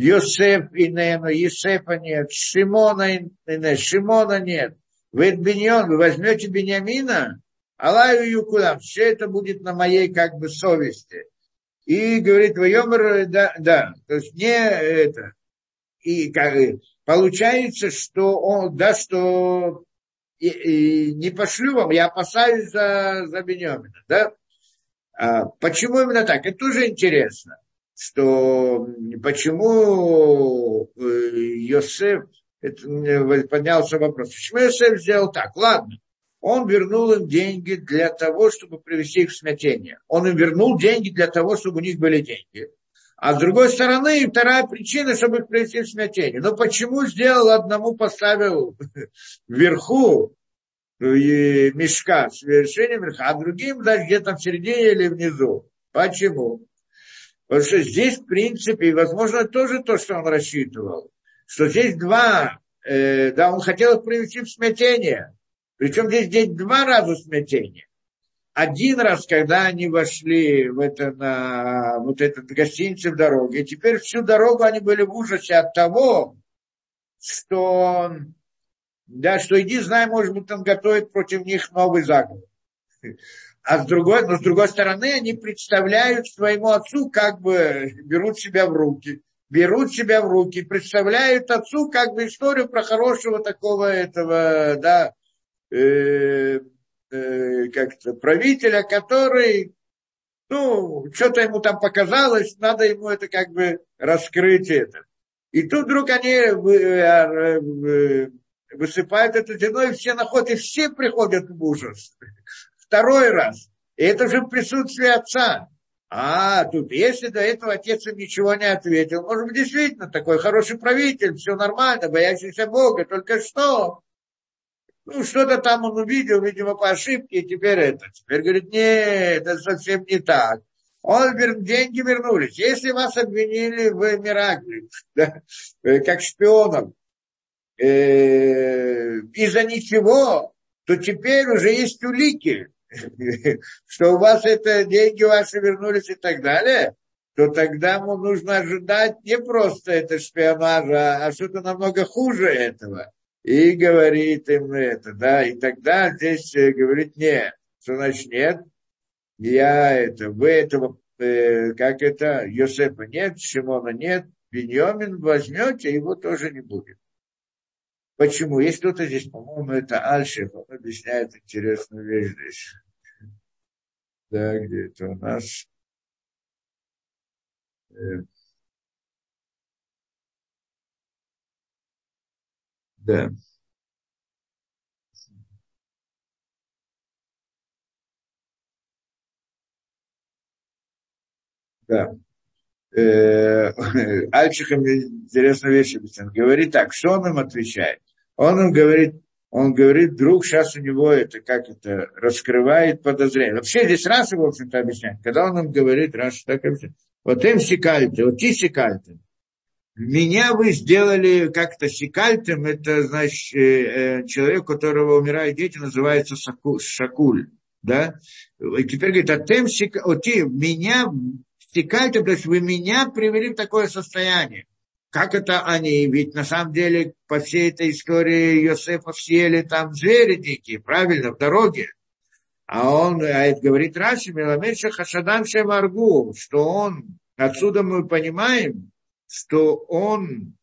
Йосеф и Нену, Йосефа нет, Шимона и Нену, Шимона нет. Вы, Биньон, вы возьмете Биньямина, Алаю Юкулам, все это будет на моей как бы совести. И говорит, вайомер, да, да, то есть не это. И как, получается, что он, да, что и, и не пошлю вам, я опасаюсь за, за Биньямина, да. А почему именно так? Это тоже интересно, что почему Йосеф, это, поднялся вопрос, почему Йосеф сделал так? Ладно, он вернул им деньги для того, чтобы привести их в смятение. Он им вернул деньги для того, чтобы у них были деньги. А с другой стороны, вторая причина, чтобы их привести в смятение. Но почему сделал одному, поставил вверху мешка с вершины верха, а другим даже где-то в середине или внизу? Почему? Потому что здесь, в принципе, и, возможно, тоже то, что он рассчитывал, что здесь два, э, да, он хотел их привести в смятение. Причем здесь, здесь два раза смятение. Один раз, когда они вошли в это, на, вот этот гостинице в дороге, и теперь всю дорогу они были в ужасе от того, что, да, что иди, знай, может быть, он готовит против них новый заговор. А с другой, но с другой стороны, они представляют своему отцу, как бы берут себя в руки, берут себя в руки, представляют отцу как бы историю про хорошего такого этого, да, э, э, как-то правителя, который, ну, что-то ему там показалось, надо ему это как бы раскрыть это. И тут вдруг они э, э, высыпают это зерно, и все находят, и все приходят в ужас. Второй раз. И это же в присутствии отца. А тут, если до этого отец им ничего не ответил, может быть, действительно такой хороший правитель, все нормально, боящийся Бога, только что, ну, что-то там он увидел, видимо, по ошибке, и теперь это. Теперь говорит, нет, это совсем не так. Он, деньги вернулись. Если вас обвинили в Миракле, да, как шпионов, э, из-за ничего, то теперь уже есть улики, что у вас это деньги ваши вернулись и так далее, то тогда ему нужно ожидать не просто это шпионажа, а что-то намного хуже этого. И говорит им это, да, и тогда здесь говорит, нет, что значит нет, я это, вы этого, э, как это, Йосефа нет, Шимона нет, Биньямин возьмете, его тоже не будет. Почему? Есть кто-то здесь, по-моему, это Альших, он объясняет интересную вещь здесь. Да, где это у нас? Да. Да. Альших им интересную вещь объясняет. Говорит так, что он им отвечает? Он им говорит, он говорит, вдруг сейчас у него это, как это, раскрывает подозрение. Вообще здесь Раши, в общем-то, объясняет. Когда он им говорит, Раши так объясняет. Вот им секальты, вот и секальты. Меня вы сделали как-то секальтым, это, значит, человек, у которого умирают дети, называется шакуль, да. И теперь говорит, а тем секальты, меня секальтым, то есть вы меня привели в такое состояние. Как это они? Ведь на самом деле по всей этой истории Йосефа съели там звери дикие, правильно, в дороге. А он, а это говорит Раши, Меламеша Хашадам Шеваргу, что он, отсюда мы понимаем, что он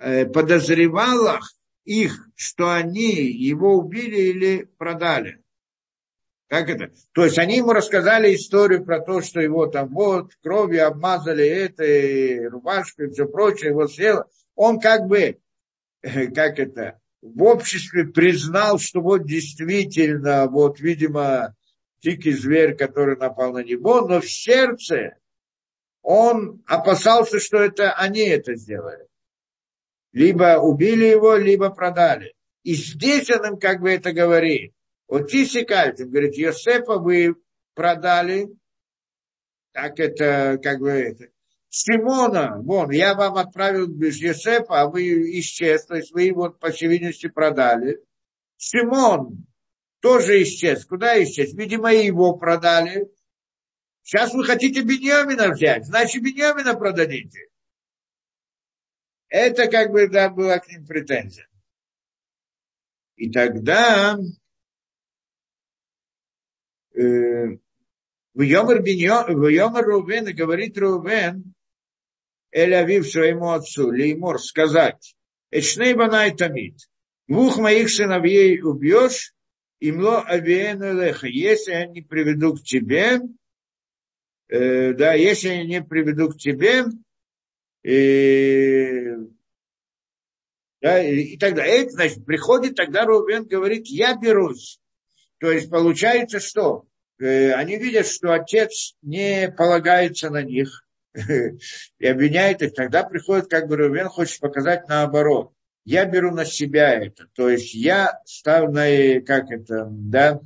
э, подозревал их, что они его убили или продали. Как это? То есть они ему рассказали историю про то, что его там вот кровью обмазали этой рубашкой и все прочее, его съело. Он как бы, как это, в обществе признал, что вот действительно, вот, видимо, дикий зверь, который напал на него, но в сердце он опасался, что это они это сделали. Либо убили его, либо продали. И здесь он им как бы это говорит. Вот Тисикальтин говорит, Йосефа вы продали, так это, как бы это, Шимона, вон, я вам отправил Йосефа, а вы исчез, то есть вы его, по всей видимости, продали. Шимон тоже исчез, куда исчез? Видимо, его продали. Сейчас вы хотите Биньямина взять, значит, Биньямина продадите. Это, как бы, да, была к ним претензия. И тогда... В Йомар Реувен, и говорит Реувен, Эль Авив своему отцу, Леймор, сказать, Эчней банай тамид, двух моих сыновей убьешь, имло авиэну леха, если я не приведу к тебе, э, да, если я не приведу к тебе, э, да, и так далее. Это значит, приходит тогда Реувен, говорит, я берусь. То есть получается, что э, они видят, что отец не полагается на них и обвиняет их. Тогда приходит, как бы Реувен хочет показать наоборот. Я беру на себя это. То есть я ставлю на, как это, да,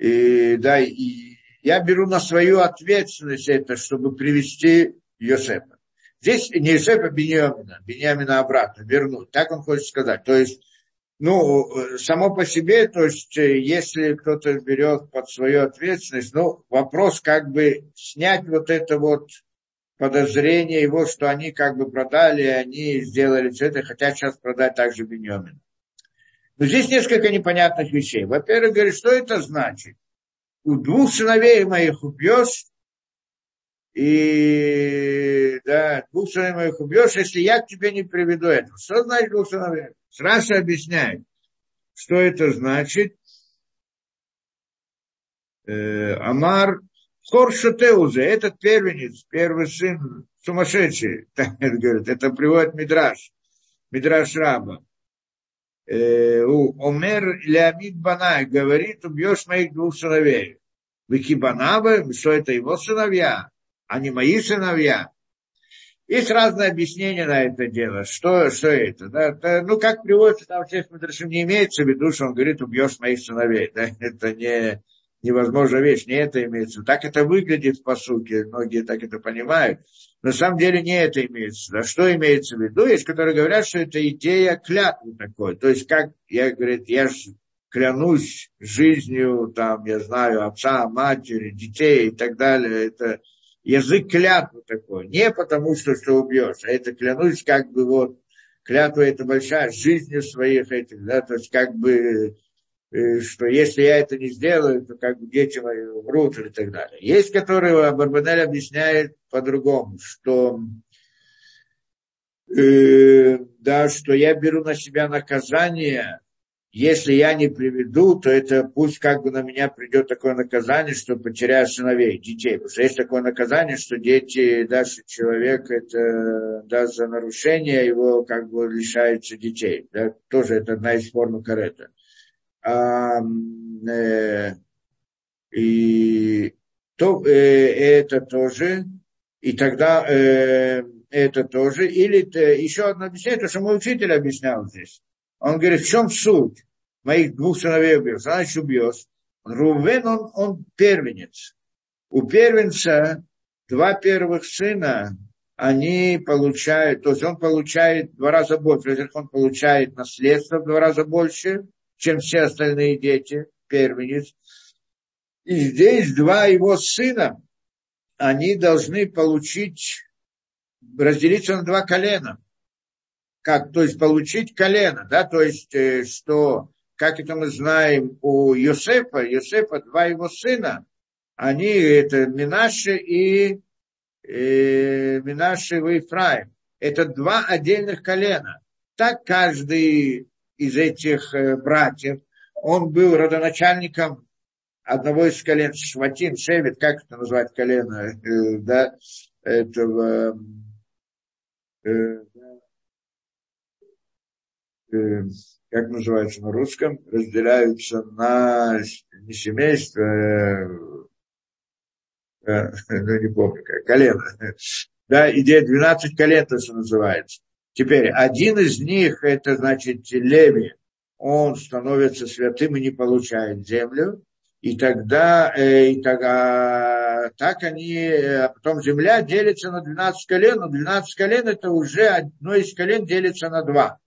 и, да, и я беру на свою ответственность это, чтобы привести Йосефа. Здесь не Йосефа, а Биньямина. Биньямина обратно вернуть. Так он хочет сказать. То есть, ну, само по себе, то есть, если кто-то берет под свою ответственность, ну, вопрос, как бы снять вот это вот подозрение его, что они как бы продали, они сделали все это, хотят сейчас продать также Биньямина. Но здесь несколько непонятных вещей. Во-первых, говорит, что это значит? У двух сыновей моих убьешь, и, да, двух сыновей моих убьешь, если я к тебе не приведу этого. Что значит двух сыновей? Раши объясняет, что это значит. Э, Амар Хоршотеузе, этот первенец, первый сын сумасшедший, так это говорит, это приводит Мидраш, Мидраш Раба. Э, у Омер Леамид Банай говорит, убьешь моих двух сыновей. Викибанабы, что это его сыновья, а не мои сыновья. Есть разные объяснения на это дело, что, что это, да, это, ну, как приводится, там всех мидрашим не имеется в виду, что он говорит, убьешь моих сыновей, да, это не, невозможная вещь, не это имеется, так это выглядит по сути, многие так это понимают, на самом деле не это имеется, да, что имеется в виду, есть, которые говорят, что это идея клятвы такой, то есть, как, я, говорит, я клянусь жизнью, там, я знаю, отца, матери, детей и так далее, это... Язык клятвы такой, не потому что, что убьешь, а это клянусь как бы вот, клятва это большая, жизнью своих этих, да, то есть как бы, э, что если я это не сделаю, то как бы дети мои умрут и так далее. Есть, которые Барбанель объясняет по-другому, что, э, да, что я беру на себя наказание, если я не приведу, то это пусть как бы на меня придет такое наказание, что потеряю сыновей, детей. Потому что есть такое наказание, что дети, да, что человек это, да, за нарушение его как бы лишается детей. Да, тоже это одна из форм карета. А, э, и то, э, это тоже, и тогда э, это тоже. Или э, еще одно объяснение, то, что мой учитель объяснял здесь. Он говорит, в чем суть? Моих двух сыновей убьешь. Значит, убьешь. Реувен, он, он первенец. У первенца два первых сына, они получают, то есть он получает в два раза больше. Во-первых, он получает наследство в два раза больше, чем все остальные дети, первенец. И здесь два его сына, они должны получить, разделиться на два колена. Как, то есть получить колено, да, то есть, э, что, как это мы знаем, у Йосефа, Йосефа, два его сына, они, это Менаше и, э, Менаше и Ефраим, это два отдельных колена. Так каждый из этих э, братьев, он был родоначальником одного из колен, Шватин, Шевет, как это назвать колено, э, да, этого... Э, как называется на русском, разделяются на не семейство, э, э, ну не помню, как, колено. Да, идея двенадцать колен, то, что называется. Теперь, один из них, это значит Леви, он становится святым и не получает землю, и тогда, э, и тогда так они, а потом земля делится на двенадцать колен, но двенадцать колен это уже одно из колен делится на два.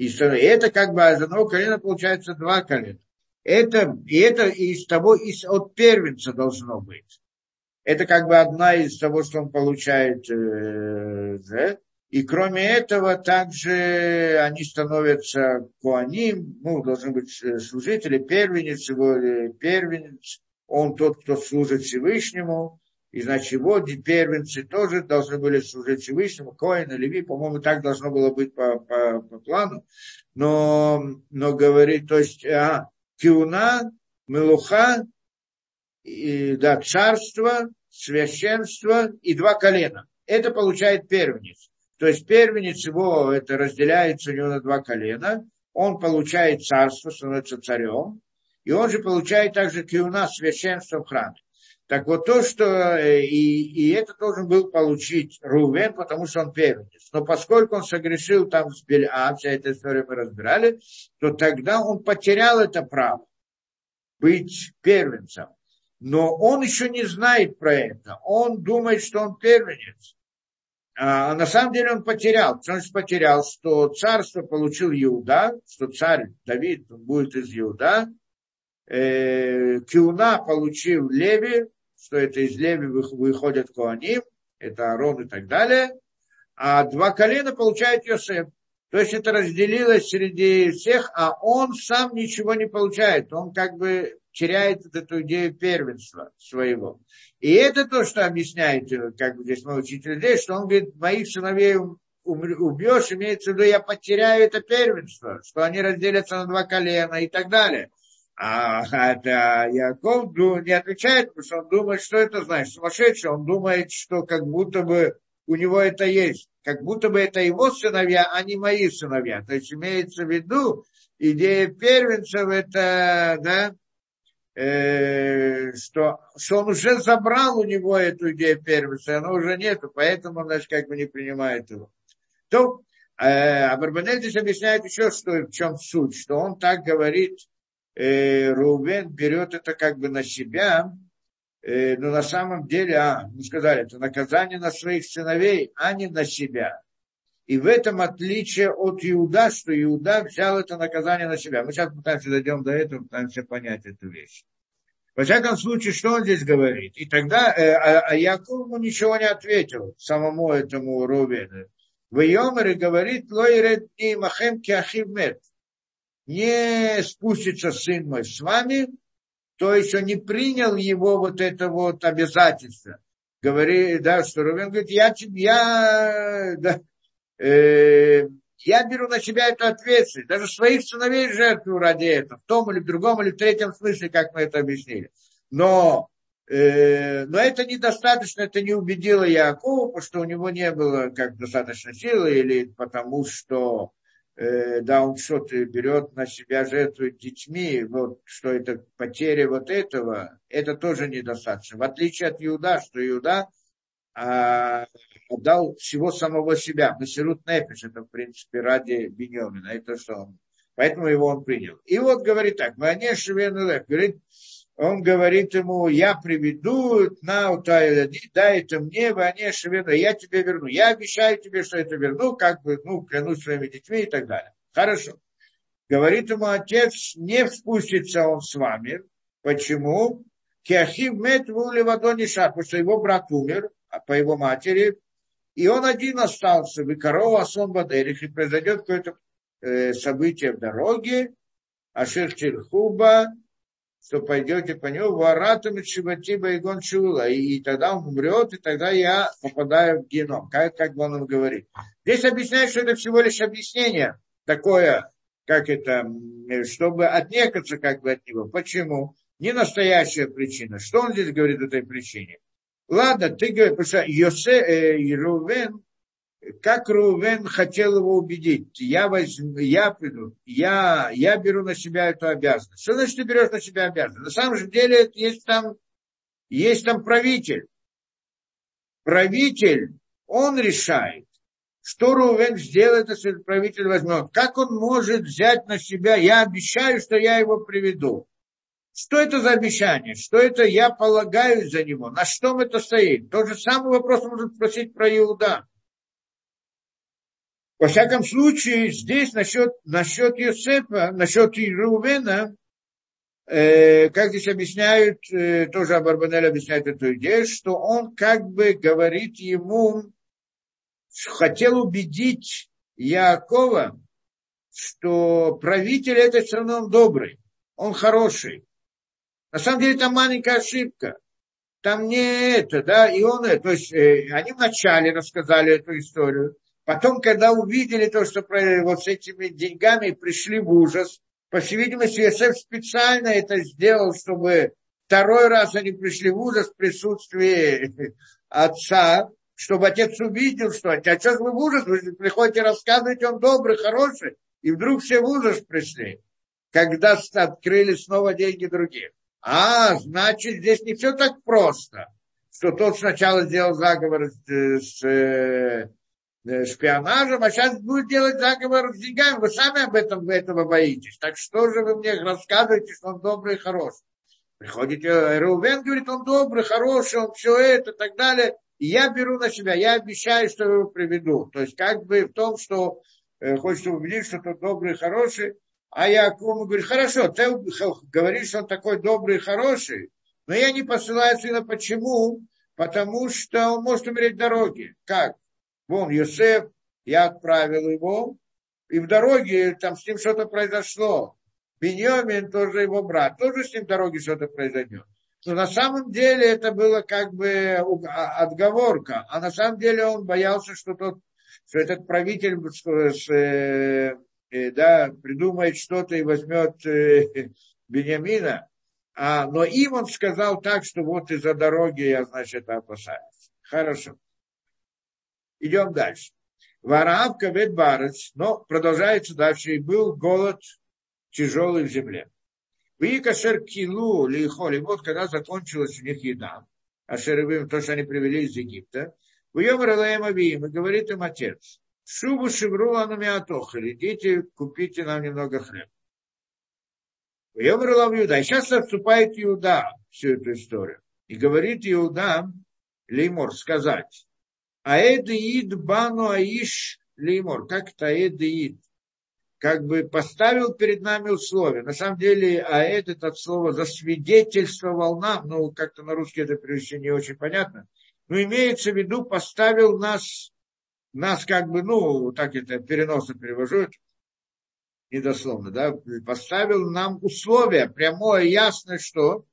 И это как бы из одного колена получается два колена. Это, и это из того, из, от первенца должно быть. Это как бы одна из того, что он получает. Э, да? И кроме этого, также они становятся коаним, ну, должны быть служители, первенец, его первенец, он тот, кто служит Всевышнему, и значит его первенцы тоже должны были служить Всевышнему, Коэн и Леви, по-моему, так должно было быть по, по, по плану, но, но говорит, то есть а, Киуна, Мелуха, и, да, царство, священство и два колена. Это получает первенец. То есть первенец его, это разделяется у него на два колена, он получает царство, становится царем, и он же получает также киуна, священство в храме. Так вот то, что и, и это должен был получить Реувен, потому что он первенец. Но поскольку он согрешил там с Бельам, вся эта история мы разбирали, то тогда он потерял это право быть первенцем. Но он еще не знает про это. Он думает, что он первенец. А на самом деле он потерял. Он потерял, что царство получил Иуда, что царь Давид будет из Иуда. Киуна получил Леви, что это из Леви выходят коаним, это Арон и так далее. А два колена получает Йосеф. То есть это разделилось среди всех, а он сам ничего не получает. Он как бы теряет эту идею первенства своего. И это то, что объясняет, как бы здесь мой учитель здесь, что он говорит, моих сыновей убьешь, имеется в виду, я потеряю это первенство, что они разделятся на два колена и так далее. А это Яков не отвечает, потому что он думает, что это значит сумасшедший. Он думает, что как будто бы у него это есть. Как будто бы это его сыновья, а не мои сыновья. То есть имеется в виду идея первенцев, это, да, э, что, что он уже забрал у него эту идею первенца, она уже нету, поэтому он, значит, как бы не принимает его. То, э, а Барбанель здесь объясняет еще, что, в чем суть, что он так говорит, Реувен берет это как бы на себя, но на самом деле, а, мы сказали, это наказание на своих сыновей, а не на себя. И в этом отличие от Иуда, что Иуда взял это наказание на себя. Мы сейчас пытаемся дойдем до этого, пытаемся понять эту вещь. Во всяком случае, что он здесь говорит? И тогда, а Яков ему ничего не ответил, самому этому Реувену. В Йомере говорит, лойред и махем киахив мет. Не спустится сын мой с вами, то есть он не принял его вот это вот обязательство. Говорит, да, что Реувен говорит, я, я, да, э, я беру на себя эту ответственность, даже своих сыновей жертву ради этого, в том или в другом или в третьем смысле, как мы это объяснили. Но, э, но это недостаточно, это не убедило Якова, потому что у него не было как достаточно силы или потому что... да, он что-то берет на себя, жертвует детьми, вот, что это потеря вот этого, это тоже недостаточно. В отличие от Иуда, что Иуда а, отдал всего самого себя. Масирут нефеш, это, в принципе, ради Биньямина, это что он, поэтому его он принял. И вот говорит так, Менаше говорит, он говорит ему, я приведу, на утайлади, дай это мне, Менаше вену, я тебе верну. Я обещаю тебе, что это верну, как бы, ну, клянусь своими детьми и так далее. Хорошо. Говорит ему отец, не впустится он с вами. Почему? Киахив мет вули вадони шах, потому что его брат умер, по его матери, и он один остался, и корова, сон бадерих, и произойдет какое-то э, событие в дороге, ашир тирхуба, что пойдете по нему, воратами чебатиба и гончула, и тогда он умрет, и тогда я попадаю в геном, как, как бы он им говорит. Здесь объясняет, что это всего лишь объяснение такое, как это, чтобы отнекаться как бы от него. Почему? Не настоящая причина. Что он здесь говорит о этой причине? Ладно, ты говоришь, потому что Йосеф, э, Реувен, как Реувен хотел его убедить, я возьму, я приду, я, я беру на себя эту обязанность. Что значит ты берешь на себя обязанность? На самом же деле есть там, есть там правитель. Правитель, он решает, что Реувен сделает, если правитель возьмет. Как он может взять на себя, я обещаю, что я его приведу. Что это за обещание? Что это я полагаюсь за него? На что это стоит? Тот же самый вопрос можно спросить про Иуда. Во всяком случае, здесь насчет, насчет Йосефа, насчет Реувена, э, как здесь объясняют, э, тоже Абарбанель объясняет эту идею, что он как бы говорит ему, хотел убедить Якова, что правитель это все равно он добрый, он хороший. На самом деле там маленькая ошибка. Там не это, да, и он, то есть э, они вначале рассказали эту историю, потом, когда увидели то, что про, вот с этими деньгами пришли в ужас, по всей видимости, Йосеф специально это сделал, чтобы второй раз они пришли в ужас в присутствии отца, чтобы отец увидел, что а сейчас вы в ужас, вы приходите рассказывать, он добрый, хороший, и вдруг все в ужас пришли, когда открыли снова деньги других. А, значит, здесь не все так просто, что тот сначала сделал заговор с э, шпионажем, а сейчас будет делать заговор с деньгами. Вы сами об этом вы этого боитесь. Так что же вы мне рассказываете, что он добрый и хороший? Приходите, Реувен говорит, он добрый, хороший, он все это и так далее. И я беру на себя, я обещаю, что его приведу. То есть как бы в том, что э, хочется убедить, что тот добрый и хороший. А Яков говорит, хорошо, ты говоришь, что он такой добрый и хороший, но я не посылаю сына. Почему? Потому что он может умереть в дороге. Как? Вон, Йосеф, я отправил его, и в дороге там с ним что-то произошло. Биньямин, тоже его брат, тоже с ним в дороге что-то произойдет. Но на самом деле это было как бы отговорка, а на самом деле он боялся, что, тот, что этот правитель с... И, да, придумает что-то и возьмет э, Биньямина, а, но им он сказал так, что вот из-за дороги я, значит, опасаюсь. Хорошо. Идем дальше. Вараав кавед баарец, но продолжается дальше, и был голод тяжелый в земле. И кашер килу лихоль, и вот когда закончилась у них еда, ашеревим, то, что они привели из Египта, в ее мралаем авиим, и говорит им отец, шубу шеврула на миатохали. Идите, купите нам немного хлеба. Я говорила в Иуда. И сейчас отступает Иуда всю эту историю. И говорит Иуда леймор сказать. Аэдеид бану аиш леймор. Как-то аэдеид. Как бы поставил перед нами условия. На самом деле аэд это слово засвидетельствовал нам. Ну, как-то на русский это перевести не очень понятно. Но имеется в виду поставил нас... Нас как бы, ну, так это переносно перевожу, недословно, да, поставил нам условия, прямое, ясно, что,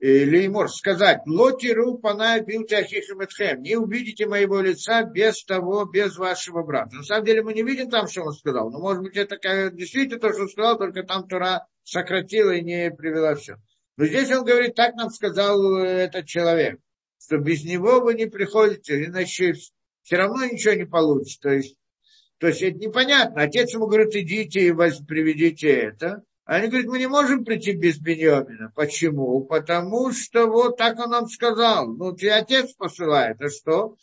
леймор, сказать, лотиру панай пилте ахихем этхем, не увидите моего лица без того, без вашего брата. На самом деле мы не видим там, что он сказал, но, может быть, это действительно то, что он сказал, только там Тора сократила и не привела все. Но здесь он говорит, так нам сказал этот человек, что без него вы не приходите, иначе... Все равно ничего не получится. То есть, то есть это непонятно. Отец ему говорит, идите и приведите это. А они говорят, мы не можем прийти без Биньямина. Почему? Потому что вот так он нам сказал. Ну, ты отец посылает, а что?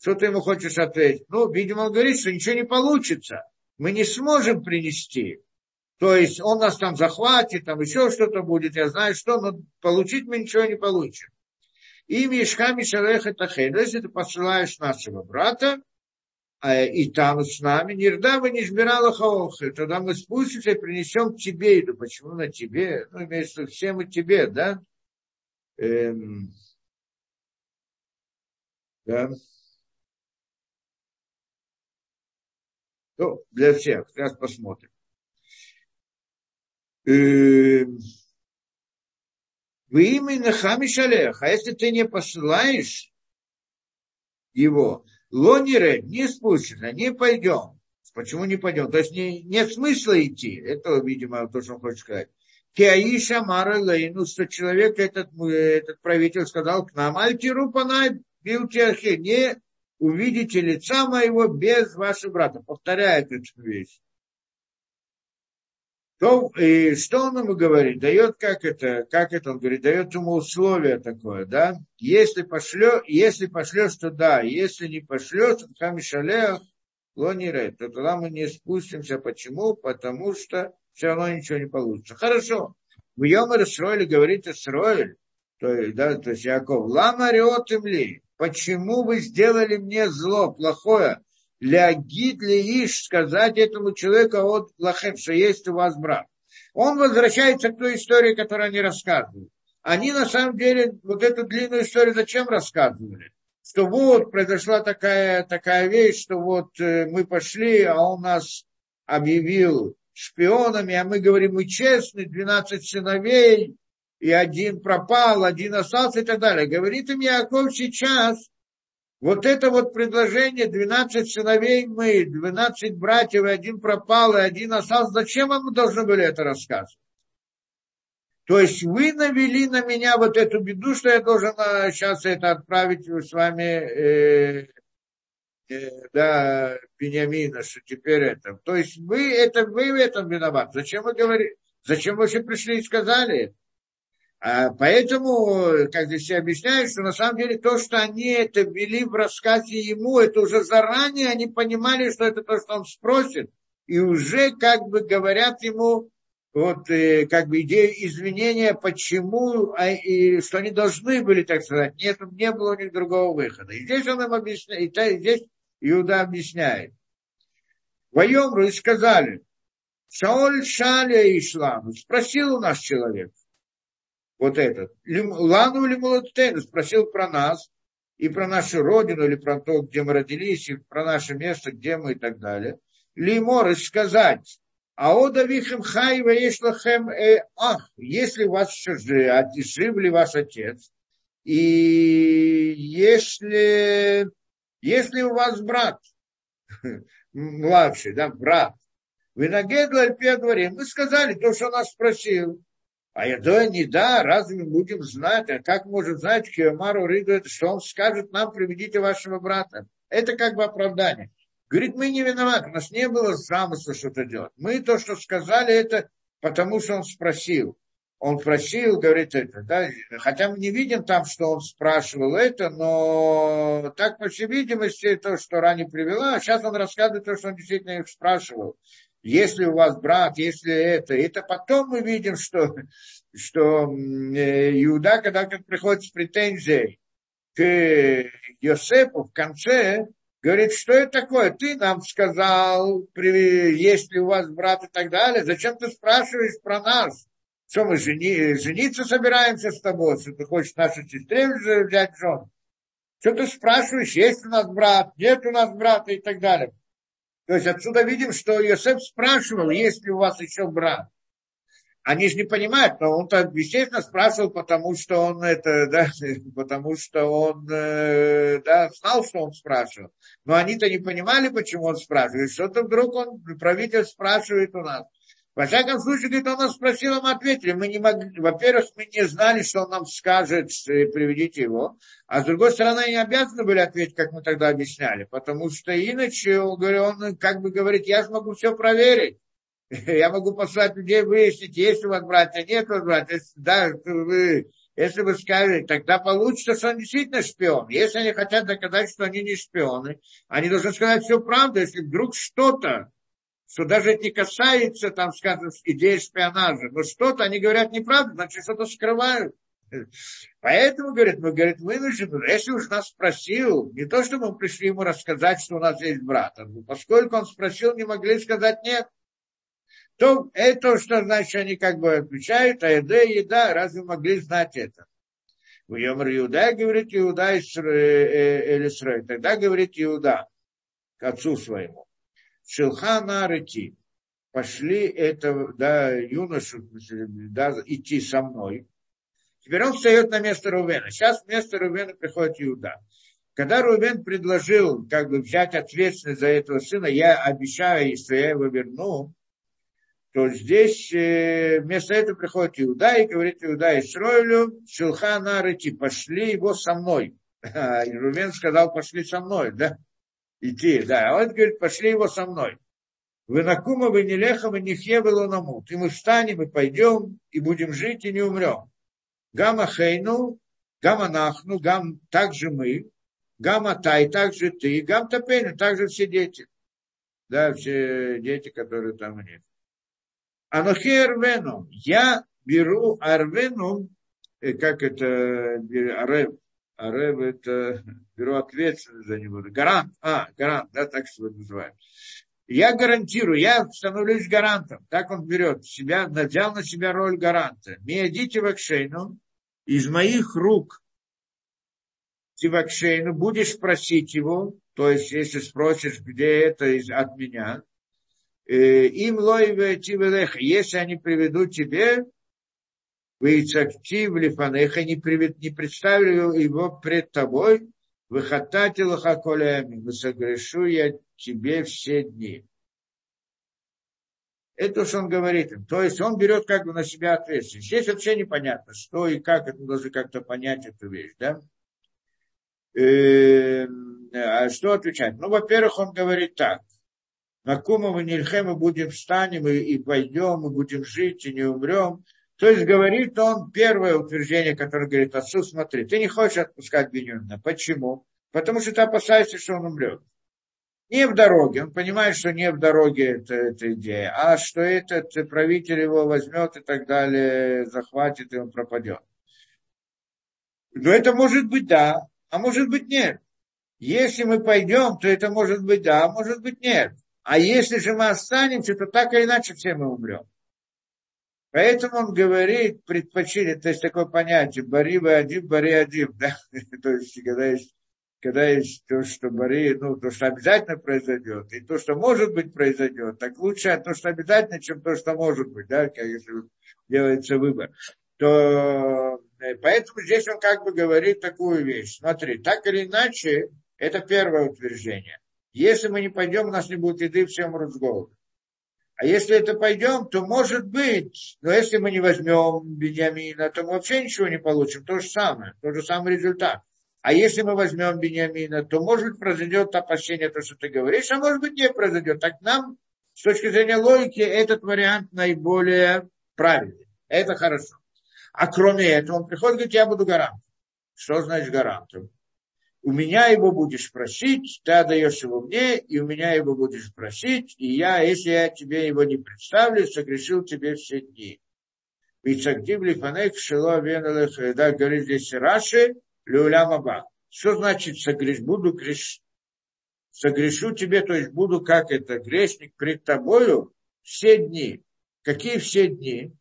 Что ты ему хочешь ответить? Ну, видимо, он говорит, что ничего не получится. Мы не сможем принести. То есть он нас там захватит, там еще что-то будет, я знаю что, но получить мы ничего не получим. Им ешхами шалеха тахей. То есть ты посылаешь нашего брата, и там с нами. Нирда бы не жбирала хаохи. Тогда мы спустимся и принесем тебе еду. Почему на тебе? Ну, имеется в виду всем и тебе, да? Эм... Да. Ну, для всех. Сейчас посмотрим. Эм... Вы именно хамишалех, а если ты не посылаешь его, лонере не спущено, не пойдем. Почему не пойдем? То есть не, нет смысла идти. Это, видимо, то, что он хочет сказать. Киаиша мара лейну, что человек, этот, этот правитель сказал к нам, альтиру панай билтиахи, не увидите лица моего без вашего брата. Повторяет эту вещь. То, и что он ему говорит? Дает, как это, как это он говорит, дает ему условие такое, да? Если пошлешь, если пошлешь, то да, если не пошлешь, то хамишалех лонирет, то тогда мы не спустимся. Почему? Потому что все равно ничего не получится. Хорошо. В Йомер Исроэль говорит Исроэль, то есть, да, то есть Яков, ламариот им ли, почему вы сделали мне зло, плохое? Лягид лииш сказать этому человеку от лахем, что есть у вас брат. Он возвращается к той истории, которую они рассказывают. Они на самом деле вот эту длинную историю зачем рассказывали? Что вот произошла такая, такая вещь, что вот э, мы пошли, а он нас объявил шпионами, а мы говорим, мы честны, двенадцать сыновей, и один пропал, один остался и так далее. Говорит им Яков сейчас, вот это вот предложение, двенадцать сыновей мы, двенадцать братьев, и один пропал, и один остался, зачем вам должны были это рассказывать? То есть вы навели на меня вот эту беду, что я должен сейчас это отправить с вами э, э, да, Биньямина, что теперь это. То есть вы, это, вы в этом виноваты. Зачем вы говорите? Зачем вы вообще пришли и сказали? А поэтому, как здесь все объясняют, что на самом деле то, что они это вели в рассказе ему, это уже заранее они понимали, что это то, что он спросит, и уже как бы говорят ему вот как бы идею извинения, почему, а, и что они должны были, так сказать, нет, не было у них другого выхода. И здесь он им объясняет, и здесь Иуда объясняет. Вайомру и сказали, Шаоль Шаля Ишлам, спросил у нас человек, вот этот, Лану или Мулатейну, спросил про нас, и про нашу родину, или про то, где мы родились, и про наше место, где мы, и так далее. Лимор, и сказать, Аода вихем хаева ешлахем э ах, если у вас еще жив, жив ли ваш отец, и если, если у вас брат, младший, да, брат, вы на Гедлальпе говорим, мы сказали то, что нас спросил. А я думаю, не да, разве будем знать, а как может знать Киомару Риду, что он скажет нам, приведите вашего брата. Это как бы оправдание. Говорит, мы не виноваты, у нас не было замысла что-то делать. Мы то, что сказали, это потому, что он спросил. Он просил, говорит, это, да, хотя мы не видим там, что он спрашивал это, но так, по всей видимости, то, что ранее привела, а сейчас он рассказывает то, что он действительно их спрашивал. Если у вас брат, если это, это потом мы видим, что, что Иуда, когда приходит с претензией к Йосефу в конце, говорит, что это такое, ты нам сказал, есть ли у вас брат и так далее, зачем ты спрашиваешь про нас, что мы жени, жениться собираемся с тобой, что ты хочешь нашу сестре взять жен, что ты спрашиваешь, есть у нас брат, нет у нас брата и так далее. То есть отсюда видим, что Йосеф спрашивал, есть ли у вас еще брат. Они же не понимают, но он-то, естественно, спрашивал, потому что он это, да, потому что он, да, знал, что он спрашивал. Но они-то не понимали, почему он спрашивает. Что-то вдруг он, правитель, спрашивает у нас. Во всяком случае, говорит, он нас спросил, а мы ответили. Мы не могли, во-первых, мы не знали, что он нам скажет, приведите его. А с другой стороны, они обязаны были ответить, как мы тогда объясняли. Потому что иначе, он, он как бы говорит, я смогу все проверить. Я могу послать людей выяснить, есть у вас братья, нет у вас братья. Если, да, вы, если вы скажете, тогда получится, что он действительно шпион. Если они хотят доказать, что они не шпионы, они должны сказать всю правду, если вдруг что-то, что даже это не касается, там, скажем, идеи шпионажа, но что-то они говорят неправду, значит, что-то скрывают. Поэтому, говорит, мы, говорит, вынуждены, если уж нас спросил, не то, что мы пришли ему рассказать, что у нас есть брат, но поскольку он спросил, не могли сказать нет, то это, что, значит, они как бы отвечают, а еда, еда, разве могли знать это? В Йомр Иуда, говорит, Иуда Элисрой, тогда, говорит, Иуда к отцу своему. Шилхана Рити, пошли этого, да, юношу, да, идти со мной. Теперь он встает на место Реувена. Сейчас вместо Реувена приходит Иуда. Когда Реувен предложил, как бы, взять ответственность за этого сына, я обещаю, если я его верну, то здесь э, вместо этого приходит Иуда и говорит Иуда Исроилю, Шилхана Рити, пошли его со мной. И Реувен сказал, пошли со мной, да. Идти, да. А он говорит, пошли его со мной. Вы накума, вы не леха, вы не хебелу намут. И мы встанем, и пойдем, и будем жить, и не умрем. Гама хейну, гама нахну, гам так же мы, гама тай, так же ты, гам тапейну, так же все дети. Да, все дети, которые там нет. Анохи арвену, я беру арвену, как это, арев, арев это... беру ответственность за него. Гарант, а, гарант, да, так что его называют. Я гарантирую, я становлюсь гарантом. Так он берет себя, взял на себя роль гаранта. Миядите вакшейну, из моих рук ты вакшейну, будешь просить его, то есть, если спросишь, где это из, от меня, им лоеве тивелеха, если они приведут тебе, не представлю его пред тобой, выхатати лахаколями, высогрешу я тебе все дни. Это уж он говорит им. То есть он берет как бы на себя ответственность. Здесь вообще непонятно, что и как, это нужно как-то понять эту вещь, да? А что отвечать? Ну, во-первых, он говорит так. Накума мы нельхем, мы будем встанем и, и пойдем, мы будем жить и не умрем. То есть говорит он первое утверждение, которое говорит: отцу, смотри, ты не хочешь отпускать Биньямина. Почему? Потому что ты опасаешься, что он умрет. Не в дороге, он понимает, что не в дороге это, эта идея, а что этот правитель его возьмет и так далее, захватит, и он пропадет. Но это может быть да, а может быть нет. Если мы пойдем, то это может быть да, а может быть нет. А если же мы останемся, то так или иначе все мы умрем. Поэтому он говорит, предпочили, то есть такое понятие, бари вы один, бари один, да, то есть когда есть Когда есть то, что Бори, ну, то, что обязательно произойдет, и то, что может быть произойдет, так лучше то, что обязательно, чем то, что может быть, да, если делается выбор. То, поэтому здесь он как бы говорит такую вещь. Смотри, так или иначе, это первое утверждение. Если мы не пойдем, у нас не будет еды, все умрут с голоду. А если это пойдем, то может быть, но если мы не возьмем Биньямина, то мы вообще ничего не получим. То же самое, тот же самый результат. А если мы возьмем Биньямина, то, может, произойдет опасение, то, что ты говоришь, а, может быть, не произойдет. Так нам, с точки зрения логики, этот вариант наиболее правильный. Это хорошо. А кроме этого, он приходит и говорит: я буду гарантом. Что значит гарантом? У меня его будешь просить, ты отдаешь его мне, и у меня его будешь просить, и я, если я тебе его не представлю, согрешил тебе все дни. Да, говорит здесь Раши, Люля-маба. Что значит согреш, буду греш, согрешу тебе, то есть буду, как это, грешник пред тобою все дни. Какие все дни?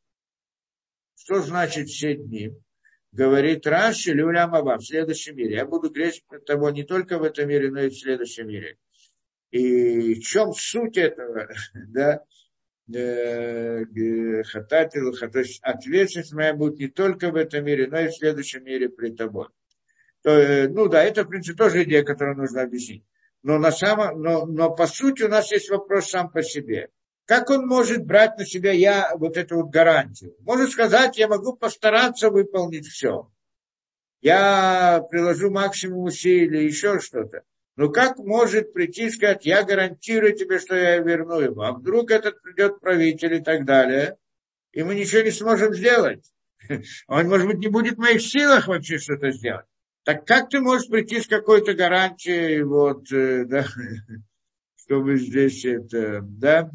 Что значит все дни? Говорит Раши, люля-маба, в следующем мире. Я буду грешить пред тобой не только в этом мире, но и в следующем мире. И в чем суть этого, да? Хататил, то есть ответственность моя будет не только в этом мире, но и в следующем мире пред тобой. То, ну да, это, в принципе, тоже идея, которую нужно объяснить. Но, на самом, но, но по сути у нас есть вопрос сам по себе. Как он может брать на себя я вот эту вот гарантию? Может сказать, я могу постараться выполнить все. Я приложу максимум усилий, еще что-то. Но как может прийти и сказать: я гарантирую тебе, что я верну его, а вдруг этот придет правитель и так далее, и мы ничего не сможем сделать. Он, может быть, не будет в моих силах вообще что-то сделать. Так как ты можешь прийти с какой-то гарантией, вот, да, чтобы здесь это, да?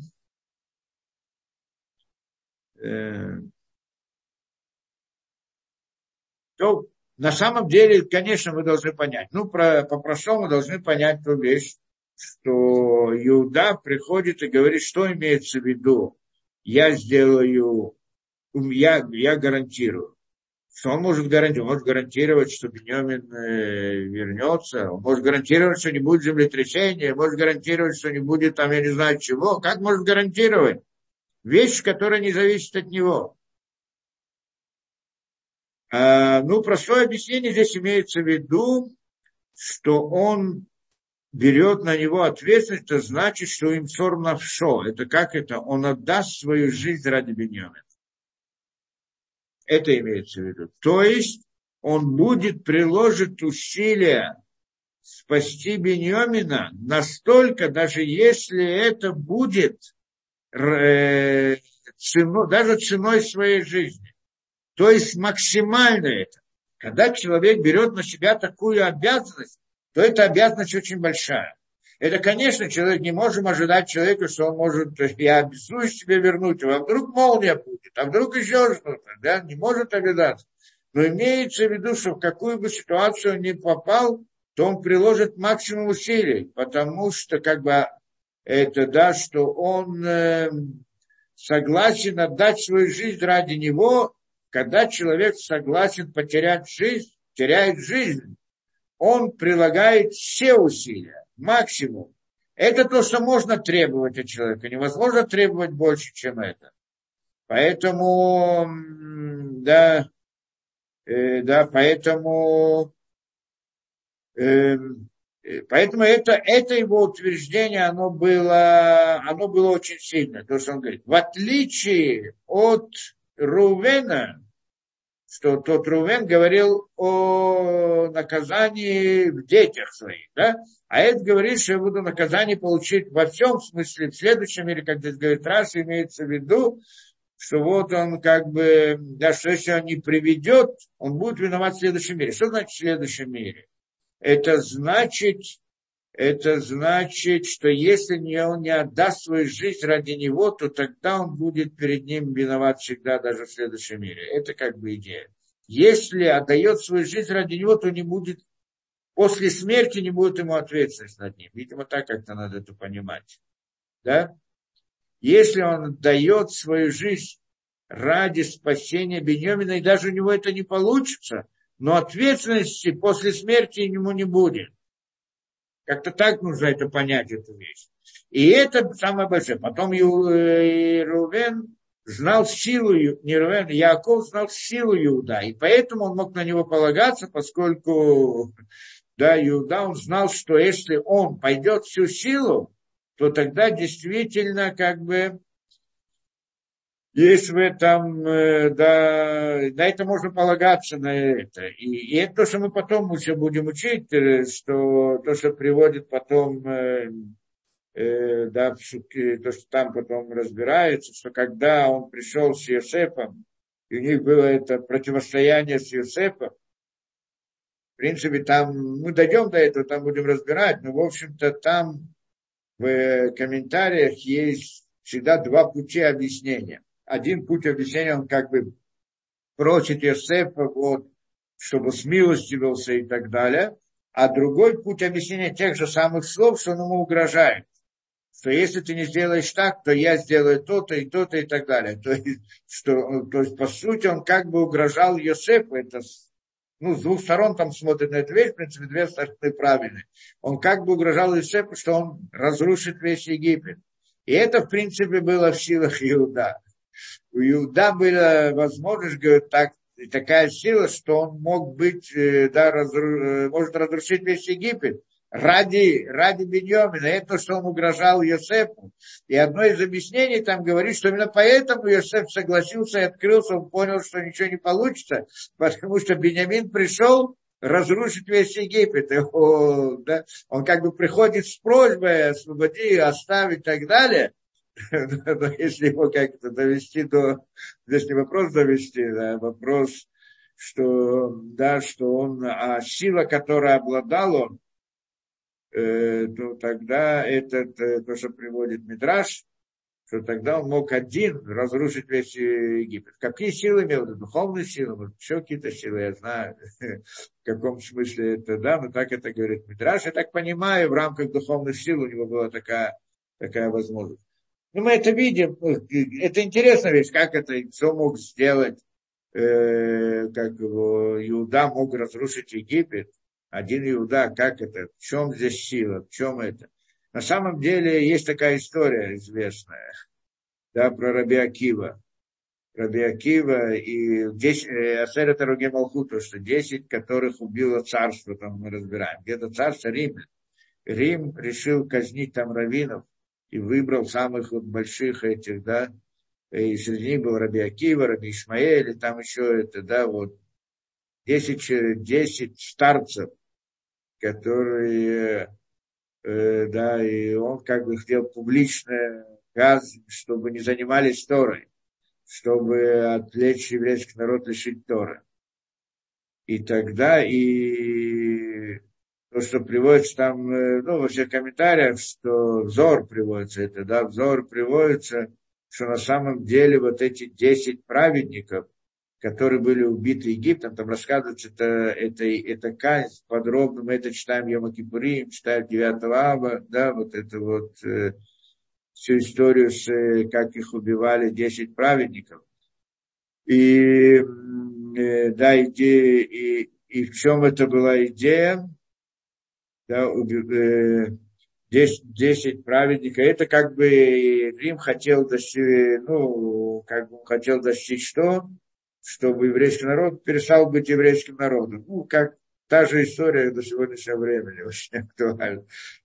То... На самом деле, конечно, мы должны понять. Ну, про, по-простому должны понять ту вещь, что Иуда приходит и говорит, что имеется в виду. Я сделаю, я, я гарантирую. Что он может гарантировать? Он может гарантировать, что Биньямин вернется. Он может гарантировать, что не будет землетрясения. Он может гарантировать, что не будет там, я не знаю чего. Как может гарантировать? Вещь, которая не зависит от него. Ну, простое объяснение здесь имеется в виду, что он берет на него ответственность, это значит, что им сорвано все. Это как это? Он отдаст свою жизнь ради Биньямина. Это имеется в виду. То есть он будет приложить усилия спасти Биньямина настолько, даже если это будет э, цену, даже ценой своей жизни. То есть максимально это. Когда человек берет на себя такую обязанность, то эта обязанность очень большая. Это, конечно, человек, не можем ожидать человека, что он может, я обязуюсь тебе вернуть его, а вдруг молния будет, а вдруг еще что-то, да, не может обязаться. Но имеется в виду, что в какую бы ситуацию он ни попал, то он приложит максимум усилий, потому что, как бы, это, да, что он э, согласен отдать свою жизнь ради него. Когда человек согласен потерять жизнь, теряет жизнь, он прилагает все усилия, максимум. Это то, что можно требовать от человека. Невозможно требовать больше, чем это. Поэтому, да, э, да, поэтому, э, поэтому это, это его утверждение, оно было, оно было очень сильно. То, что он говорит, в отличие от Реувена, что тот Реувен говорил о наказании в детях своих, да? А это говорит, что я буду наказание получить во всем смысле, в следующем мире, как здесь говорит Раши, имеется в виду, что вот он как бы, да, что если он не приведет, он будет виноват в следующем мире. Что значит в следующем мире? Это значит, это значит, что если он не отдаст свою жизнь ради него, то тогда он будет перед ним виноват всегда, даже в следующем мире. Это как бы идея. Если отдает свою жизнь ради него, то не будет, после смерти не будет ему ответственность над ним. Видимо, так как-то надо это понимать. Да? Если он отдает свою жизнь ради спасения Биньямина, и даже у него это не получится, но ответственности после смерти ему не будет. Как-то так нужно это понять, эту вещь. И это самое большое. Потом Реувен знал силу, не Реувен, Яков знал силу Иуда. И поэтому он мог на него полагаться, поскольку, да, Иуда, он знал, что если он пойдет всю силу, то тогда действительно как бы есть в этом, да, на это можно полагаться, на это. И, и это то, что мы потом еще будем учить, что то, что приводит потом, э, да, то, что там потом разбирается, что когда он пришел с Йосефом, и у них было это противостояние с Йосефом, в принципе, там, мы дойдем до этого, там будем разбирать, но, в общем-то, там в комментариях есть всегда два пути объяснения. Один путь объяснения, он как бы просит Йосефа, вот, чтобы смилостивился и так далее. А другой путь объяснения тех же самых слов, что он ему угрожает. Что если ты не сделаешь так, то я сделаю то-то и то-то и так далее. То есть, что, то есть по сути, он как бы угрожал Йосефу. Это, ну, с двух сторон там смотрит на эту вещь, в принципе, две стороны правильные. Он как бы угрожал Йосефу, что он разрушит весь Египет. И это, в принципе, было в силах Иуда. У Иуда была возможность, говорю, так, такая сила, что он мог быть, да, разру... может разрушить весь Египет ради, ради Биньямина. Это, что он угрожал Йосефу. И одно из объяснений там говорит, что именно поэтому Йосеф согласился и открылся, он понял, что ничего не получится, потому что Биньямин пришел разрушить весь Египет. Его, да, он как бы приходит с просьбой освободи, оставить и так далее. Но если его как-то довести до... Здесь не вопрос довести, а вопрос, что, да, что он... А сила, которой обладал он, э, то тогда этот, то, что приводит Мидраш, что тогда он мог один разрушить весь Египет. Какие силы имел? Духовные силы, может, еще какие-то силы, я знаю, в каком смысле это, да, но так это говорит Мидраш. Я так понимаю, в рамках духовных сил у него была такая, такая возможность. Ну, мы это видим, это интересная вещь, как это, что мог сделать, э, как его, Иуда мог разрушить Египет, один Иуда, как это, в чем здесь сила, в чем это? На самом деле есть такая история известная, да, про Рабби Акива. Рабби Акива и Асера Таруге Малхута, что десять, которых убило царство, там мы разбираем. Где-то царство Рима. Рим решил казнить там раввинов и выбрал самых вот больших этих, да, и среди них был Рабби Акива, Рабби Ишмаэль, и там еще это, да, вот, десять, десять старцев, которые... Э, да, и он как бы хотел публичный газ, чтобы не занимались Торой, чтобы отвлечь еврейский народ, лишить Торы. И тогда, и то, что приводится там, ну, во всех комментариях, что взор приводится, это, да, взор приводится, что на самом деле вот эти десять праведников, которые были убиты Египтом, там рассказывается это, это, это казнь подробно, мы это читаем в Йом-Кипуре, читаем девятого ава, да, вот это вот, э, всю историю, с, э, как их убивали десять праведников. И, э, да, идея, и, и в чем это была идея, да, уби, э, десять, десять праведников. Это как бы Рим хотел достичь, ну, как бы хотел достичь что? Чтобы еврейский народ перестал быть еврейским народом. Ну, как та же история до сегодняшнего времени, очень актуальна.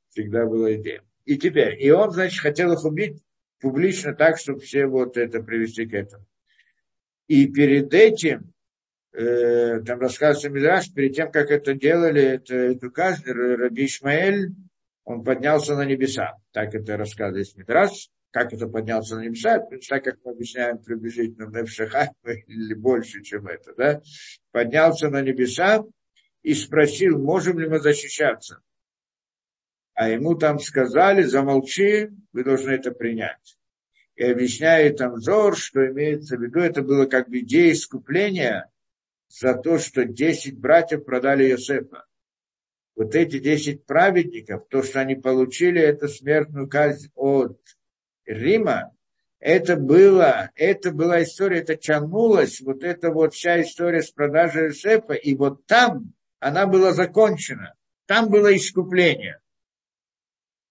Всегда была идея. И теперь. И он, значит, хотел их убить публично так, чтобы все вот это привести к этому. И перед этим, э, там рассказывается Мидраш, перед тем, как это делали, это, эту казнь, Рабби Ишмаэль, он поднялся на небеса. Так это рассказывает Мидраш. Как это поднялся на небеса, так как мы объясняем приблизительно в Невшеха, или больше, чем это, да, поднялся на небеса и спросил, можем ли мы защищаться. А ему там сказали, замолчи, вы должны это принять. И объясняет там Зор, что имеется в виду, это было как бы идея искупления за то, что десять братьев продали Йосефа. Вот эти десять праведников, то, что они получили, это смертную казнь от Рима, это было, это была история, это тянулась, вот эта вот вся история с продажей Йосефа, и вот там она была закончена, там было искупление.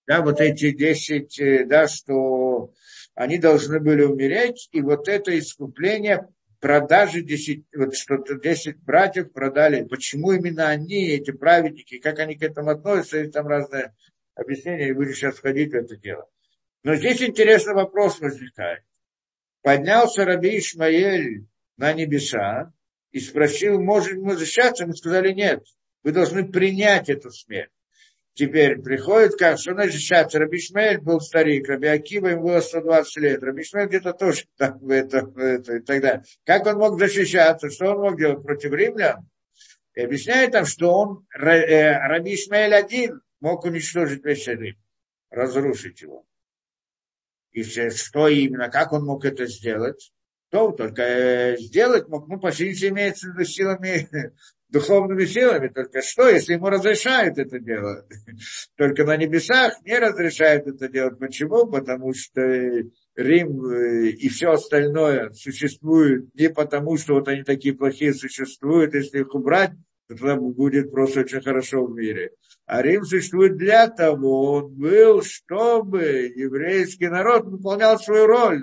Да, вот эти десять, да, что они должны были умереть, и вот это искупление продажи десять, вот что-то десять братьев продали. Почему именно они, эти праведники, как они к этому относятся, и там разные объяснения, и будем сейчас входить в это дело. Но здесь интересный вопрос возникает. Поднялся Рабби Ишмаэль на небеса и спросил, можем ли мы защищаться? Мы сказали, нет, вы должны принять эту смерть. Теперь приходит, как, что значит сейчас, Рабби Ишмаэль был старик, Рабби Акива, ему было сто двадцать лет, Рабби Ишмаэль где-то тоже там, это, это, и так далее. Как он мог защищаться, что он мог делать против римлян? И объясняет там, что он, Рабби Ишмаэль один, мог уничтожить весь Рим, разрушить его. И все, что именно, как он мог это сделать? То только сделать мог, ну, по всей мере, имеется в виду силами... духовными силами, только что, если ему разрешают это делать? Только на небесах не разрешают это делать. Почему? Потому что Рим и все остальное существует не потому, что вот они такие плохие существуют, если их убрать, то тогда будет просто очень хорошо в мире. А Рим существует для того, он был, чтобы еврейский народ выполнял свою роль.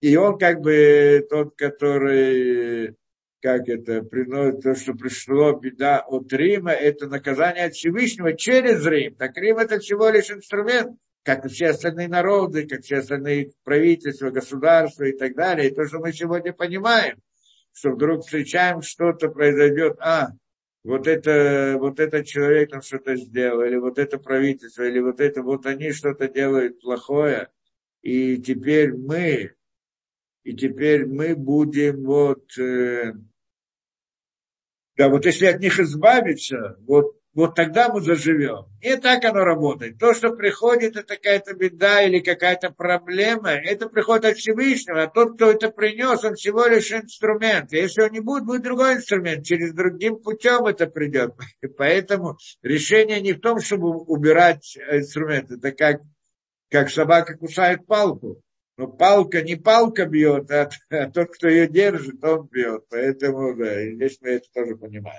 И он как бы тот, который... как это приносит, то, что пришло беда от Рима, это наказание от Всевышнего через Рим. Так Рим это всего лишь инструмент, как и все остальные народы, как все остальные правительства, государства и так далее. И то, что мы сегодня понимаем, что вдруг встречаем, что-то произойдет, а, вот это, вот этот человек там что-то сделал, или вот это правительство, или вот это, вот они что-то делают плохое, и теперь мы, и теперь мы будем вот... Э, да, вот если от них избавиться, вот, вот тогда мы заживем. И так оно работает. То, что приходит, это какая-то беда или какая-то проблема, это приходит от Всевышнего. А тот, кто это принес, он всего лишь инструмент. И если он не будет, будет другой инструмент. Через другим путем это придет. И поэтому решение не в том, чтобы убирать инструмент. Это как, как собака кусает палку. Но палка не палка бьет, а, а тот, кто ее держит, он бьет. Поэтому, да, и здесь мы это тоже понимаем.